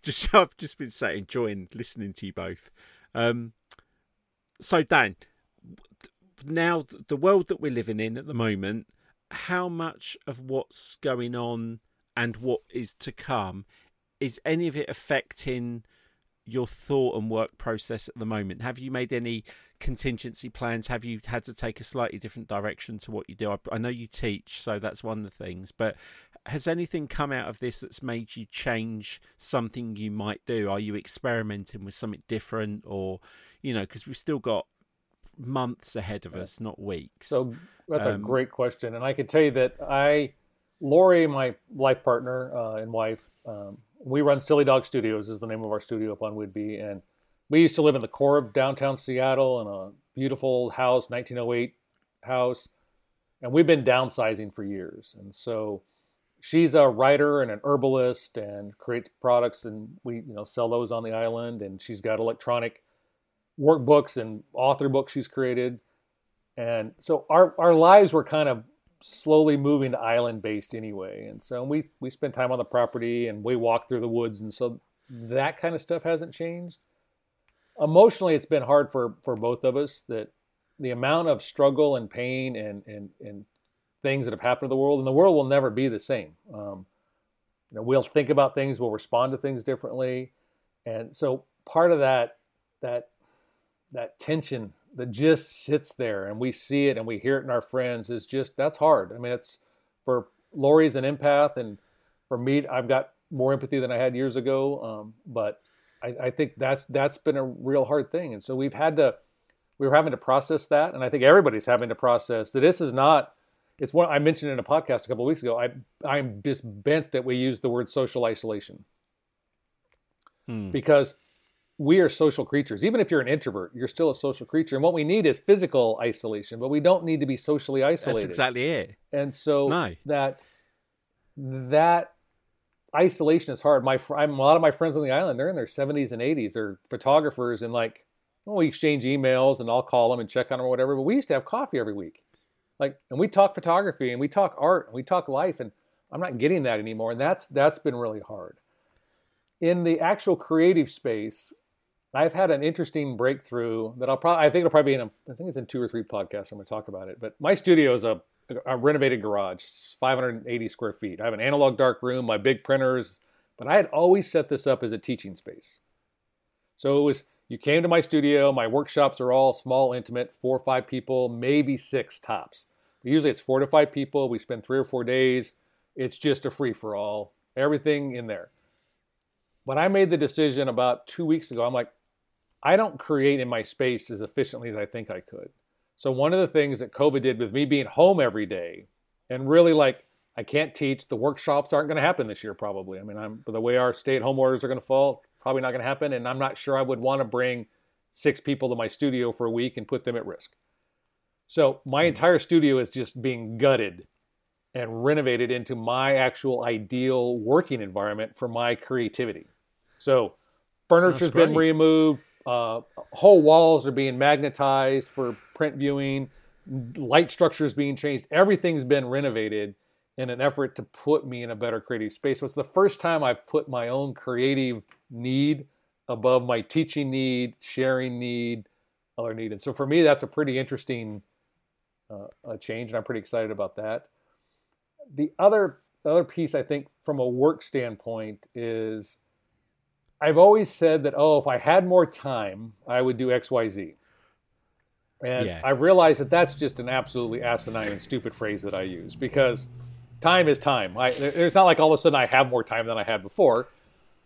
just I've just been sat enjoying listening to you both. Um, so, Dan, now the world that we're living in at the moment, how much of what's going on and what is to come is any of it affecting your thought and work process at the moment? Have you made any contingency plans? Have you had to take a slightly different direction to what you do? I, I know you teach, so that's one of the things, but has anything come out of this that's made you change something you might do? Are you experimenting with something different, or, you know, because we've still got months ahead of us, not weeks. So that's um, a great question. And I can tell you that I, Lori, my life partner uh, and wife, um, we run Silly Dog Studios is the name of our studio up on Whidbey, and we used to live in the core of downtown Seattle in a beautiful house, nineteen oh eight house, and we've been downsizing for years. And so she's a writer and an herbalist and creates products, and we, you know, sell those on the island, and she's got electronic workbooks and author books she's created. And so our, our lives were kind of slowly moving to island based anyway. And so we, we spend time on the property and we walk through the woods. And so that kind of stuff hasn't changed. Emotionally, it's been hard for, for both of us, that the amount of struggle and pain and, and, and things that have happened to the world, and the world will never be the same. Um, you know, we'll think about things, we'll respond to things differently. And so part of that, that, that tension that just sits there, and we see it and we hear it in our friends, is just, that's hard. I mean, it's, for Lori's an empath, and for me, I've got more empathy than I had years ago. Um, but I, I think that's, that's been a real hard thing. And so we've had to, we were having to process that. And I think everybody's having to process that. This is not, it's one I mentioned in a podcast a couple of weeks ago. I, I'm just bent that we use the word social isolation hmm. because we are social creatures. Even if you're an introvert, you're still a social creature. And what we need is physical isolation, but we don't need to be socially isolated. That's exactly it. And so no. that, that, isolation is hard. My, I'm, a lot of my friends on the island, they're in their seventies and eighties. They're photographers, and like, well, we exchange emails, and I'll call them and check on them or whatever. But we used to have coffee every week, like, and we talk photography and we talk art and we talk life. And I'm not getting that anymore. And that's that's been really hard. In the actual creative space, I've had an interesting breakthrough that I'll probably I think it'll probably be in a, I think it's in two or three podcasts. I'm going to talk about it. But my studio is a A renovated garage, five hundred eighty square feet. I have an analog dark room, my big printers, but I had always set this up as a teaching space. So it was, you came to my studio, my workshops are all small, intimate, four or five people, maybe six tops. Usually it's four to five people. We spend three or four days. It's just a free for all, everything in there. But I made the decision about two weeks ago. I'm like, I don't create in my space as efficiently as I think I could. So one of the things that COVID did with me being home every day, and really like, I can't teach, the workshops aren't going to happen this year probably. I mean, I'm the way our stay-at-home orders are going to fall, probably not going to happen. And I'm not sure I would want to bring six people to my studio for a week and put them at risk. So my entire studio is just being gutted and renovated into my actual ideal working environment for my creativity. So furniture's been removed. Uh, whole walls are being magnetized for print viewing, light structures being changed. Everything's been renovated in an effort to put me in a better creative space. So it's the first time I've put my own creative need above my teaching need, sharing need, other need. And so for me, that's a pretty interesting uh, a change, and I'm pretty excited about that. The other the other piece, I think, from a work standpoint is I've always said that, oh, if I had more time, I would do X, Y, Z. And yeah. I realized that that's just an absolutely asinine and stupid phrase that I use, because time is time. I, it's not like all of a sudden I have more time than I had before.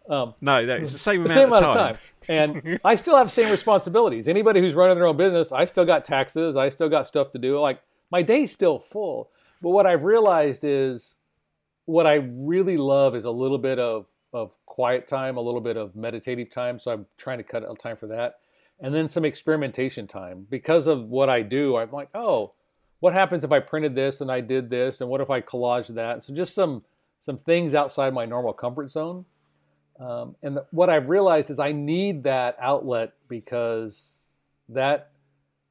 Um, no, it's the same amount, the same amount of time. Of time. And I still have the same responsibilities. Anybody who's running their own business, I still got taxes. I still got stuff to do. Like, my day's still full. But what I've realized is what I really love is a little bit of, of quiet time, a little bit of meditative time. So I'm trying to cut out time for that. And then some experimentation time. Because of what I do, I'm like, oh, what happens if I printed this and I did this? And what if I collaged that? So just some some things outside my normal comfort zone. Um, and the, what I've realized is I need that outlet, because that,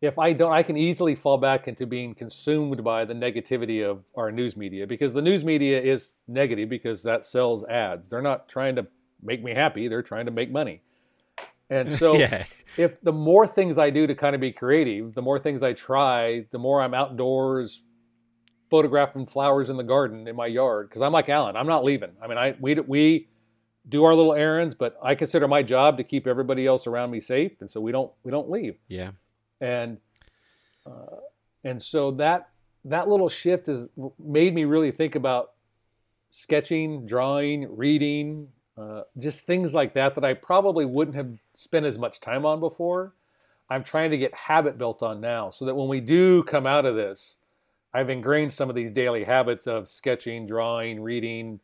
if I don't, I can easily fall back into being consumed by the negativity of our news media, because the news media is negative because that sells ads. They're not trying to make me happy. They're trying to make money. And so yeah. if the more things I do to kind of be creative, the more things I try, the more I'm outdoors photographing flowers in the garden in my yard. Because I'm like Alan, I'm not leaving. I mean, I we we do our little errands, but I consider my job to keep everybody else around me safe. And so we don't we don't leave. Yeah. And uh, and so that that little shift has made me really think about sketching, drawing, reading. Uh, just things like that that I probably wouldn't have spent as much time on before. I'm trying to get habit built on now, so that when we do come out of this, I've ingrained some of these daily habits of sketching, drawing, reading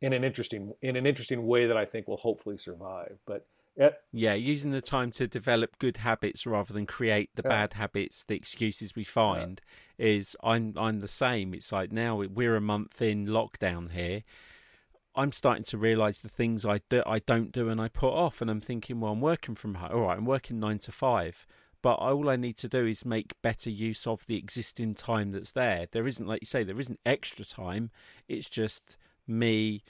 in an interesting in an interesting way that I think will hopefully survive. But it, yeah, using the time to develop good habits rather than create the yeah. bad habits, the excuses we find yeah. is I'm I'm the same. It's like now we're a month in lockdown here. I'm starting to realise the things I do, I don't do and I put off, and I'm thinking, well, I'm working from home. All right, I'm working nine to five, but all I need to do is make better use of the existing time that's there. There isn't, like you say, there isn't extra time. It's just me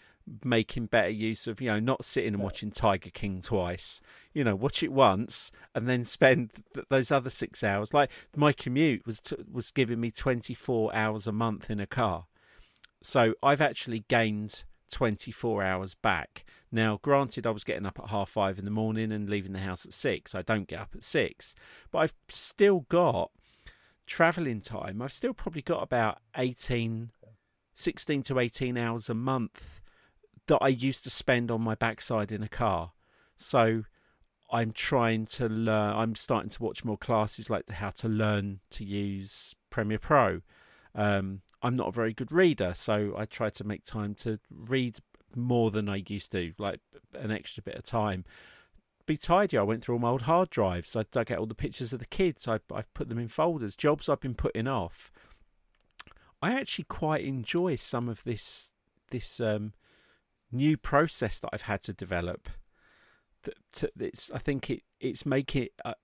making better use of, you know, not sitting and watching Tiger King twice. You know, watch it once and then spend th- those other six hours. Like my commute was t- was giving me twenty-four hours a month in a car. So I've actually gained twenty-four hours back. Now, granted, I was getting up at half five in the morning and leaving the house at six. I don't get up at six, but I've still got traveling time. I've still probably got about eighteen, sixteen to eighteen hours a month that I used to spend on my backside in a car. So I'm trying to learn. I'm starting to watch more classes like how to learn to use Premiere Pro. Um, I'm not a very good reader, so I try to make time to read more than I used to, like an extra bit of time. Be tidy. I went through all my old hard drives. I dug out all the pictures of the kids. I, I've put them in folders, jobs I've been putting off. I actually quite enjoy some of this this um, new process that I've had to develop. It's, I think it it's make it... Uh,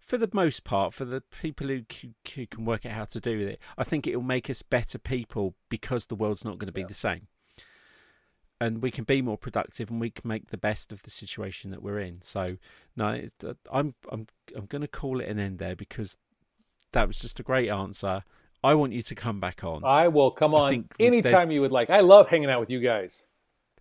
for the most part, for the people who, who can work out how to do with it, I think it will make us better people, because the world's not going to be yeah. the same. And we can be more productive, and we can make the best of the situation that we're in. So, no, it, I'm I'm I'm going to call it an end there, because that was just a great answer. I want you to come back on. I will come on anytime you would like. I love hanging out with you guys.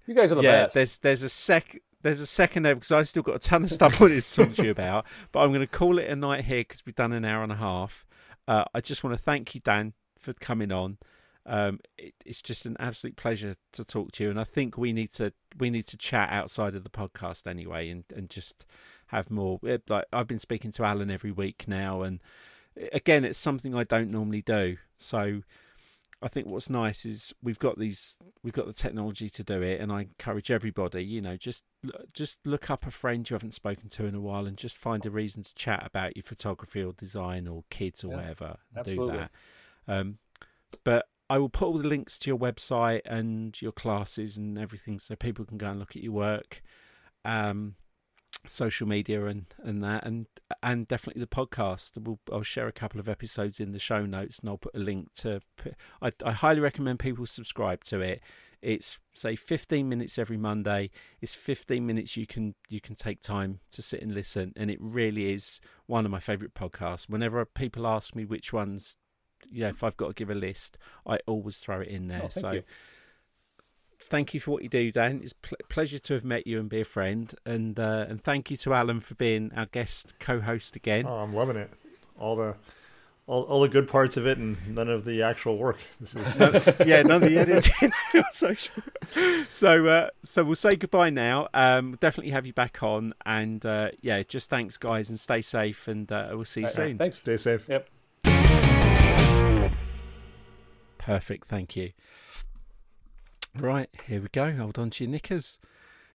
You guys are the yeah, best. Yeah, there's there's a sec. There's a second there, because I've still got a ton of stuff I wanted to talk to you about, but I'm going to call it a night here, because we've done an hour and a half. Uh, I just want to thank you, Dan, for coming on. Um, it, it's just an absolute pleasure to talk to you, and I think we need to we need to chat outside of the podcast anyway, and, and just have more. Like I've been speaking to Alan every week now, and again, it's something I don't normally do. So I think what's nice is we've got these, we've got the technology to do it, and I encourage everybody, you know, just just look up a friend you haven't spoken to in a while, and just find a reason to chat about your photography or design or kids or yeah, whatever. Absolutely. Do that. Um, but I will put all the links to your website and your classes and everything, so people can go and look at your work, um, social media and, and that, and and definitely the podcast. We'll, I'll share a couple of episodes in the show notes, and I'll put a link to. I, I highly recommend people subscribe to it. It's say fifteen minutes every Monday. It's fifteen minutes you can you can take time to sit and listen, and it really is one of my favourite podcasts. Whenever people ask me which ones you know, if I've got to give a list, I always throw it in there. Oh, thank so you. Thank you for what you do, Dan. It's a pl- pleasure to have met you and be a friend. And uh, and thank you to Alan for being our guest co-host again. Oh, I'm loving it. All the all, all the good parts of it and none of the actual work. This is yeah, none of the editing or social. So uh, so we'll say goodbye now. Um, we'll definitely have you back on. And uh, yeah, just thanks, guys, and stay safe. And uh, we'll see you right, soon. Right, thanks. Stay safe. Yep. Perfect. Thank you. Right, here we go. Hold on to your knickers.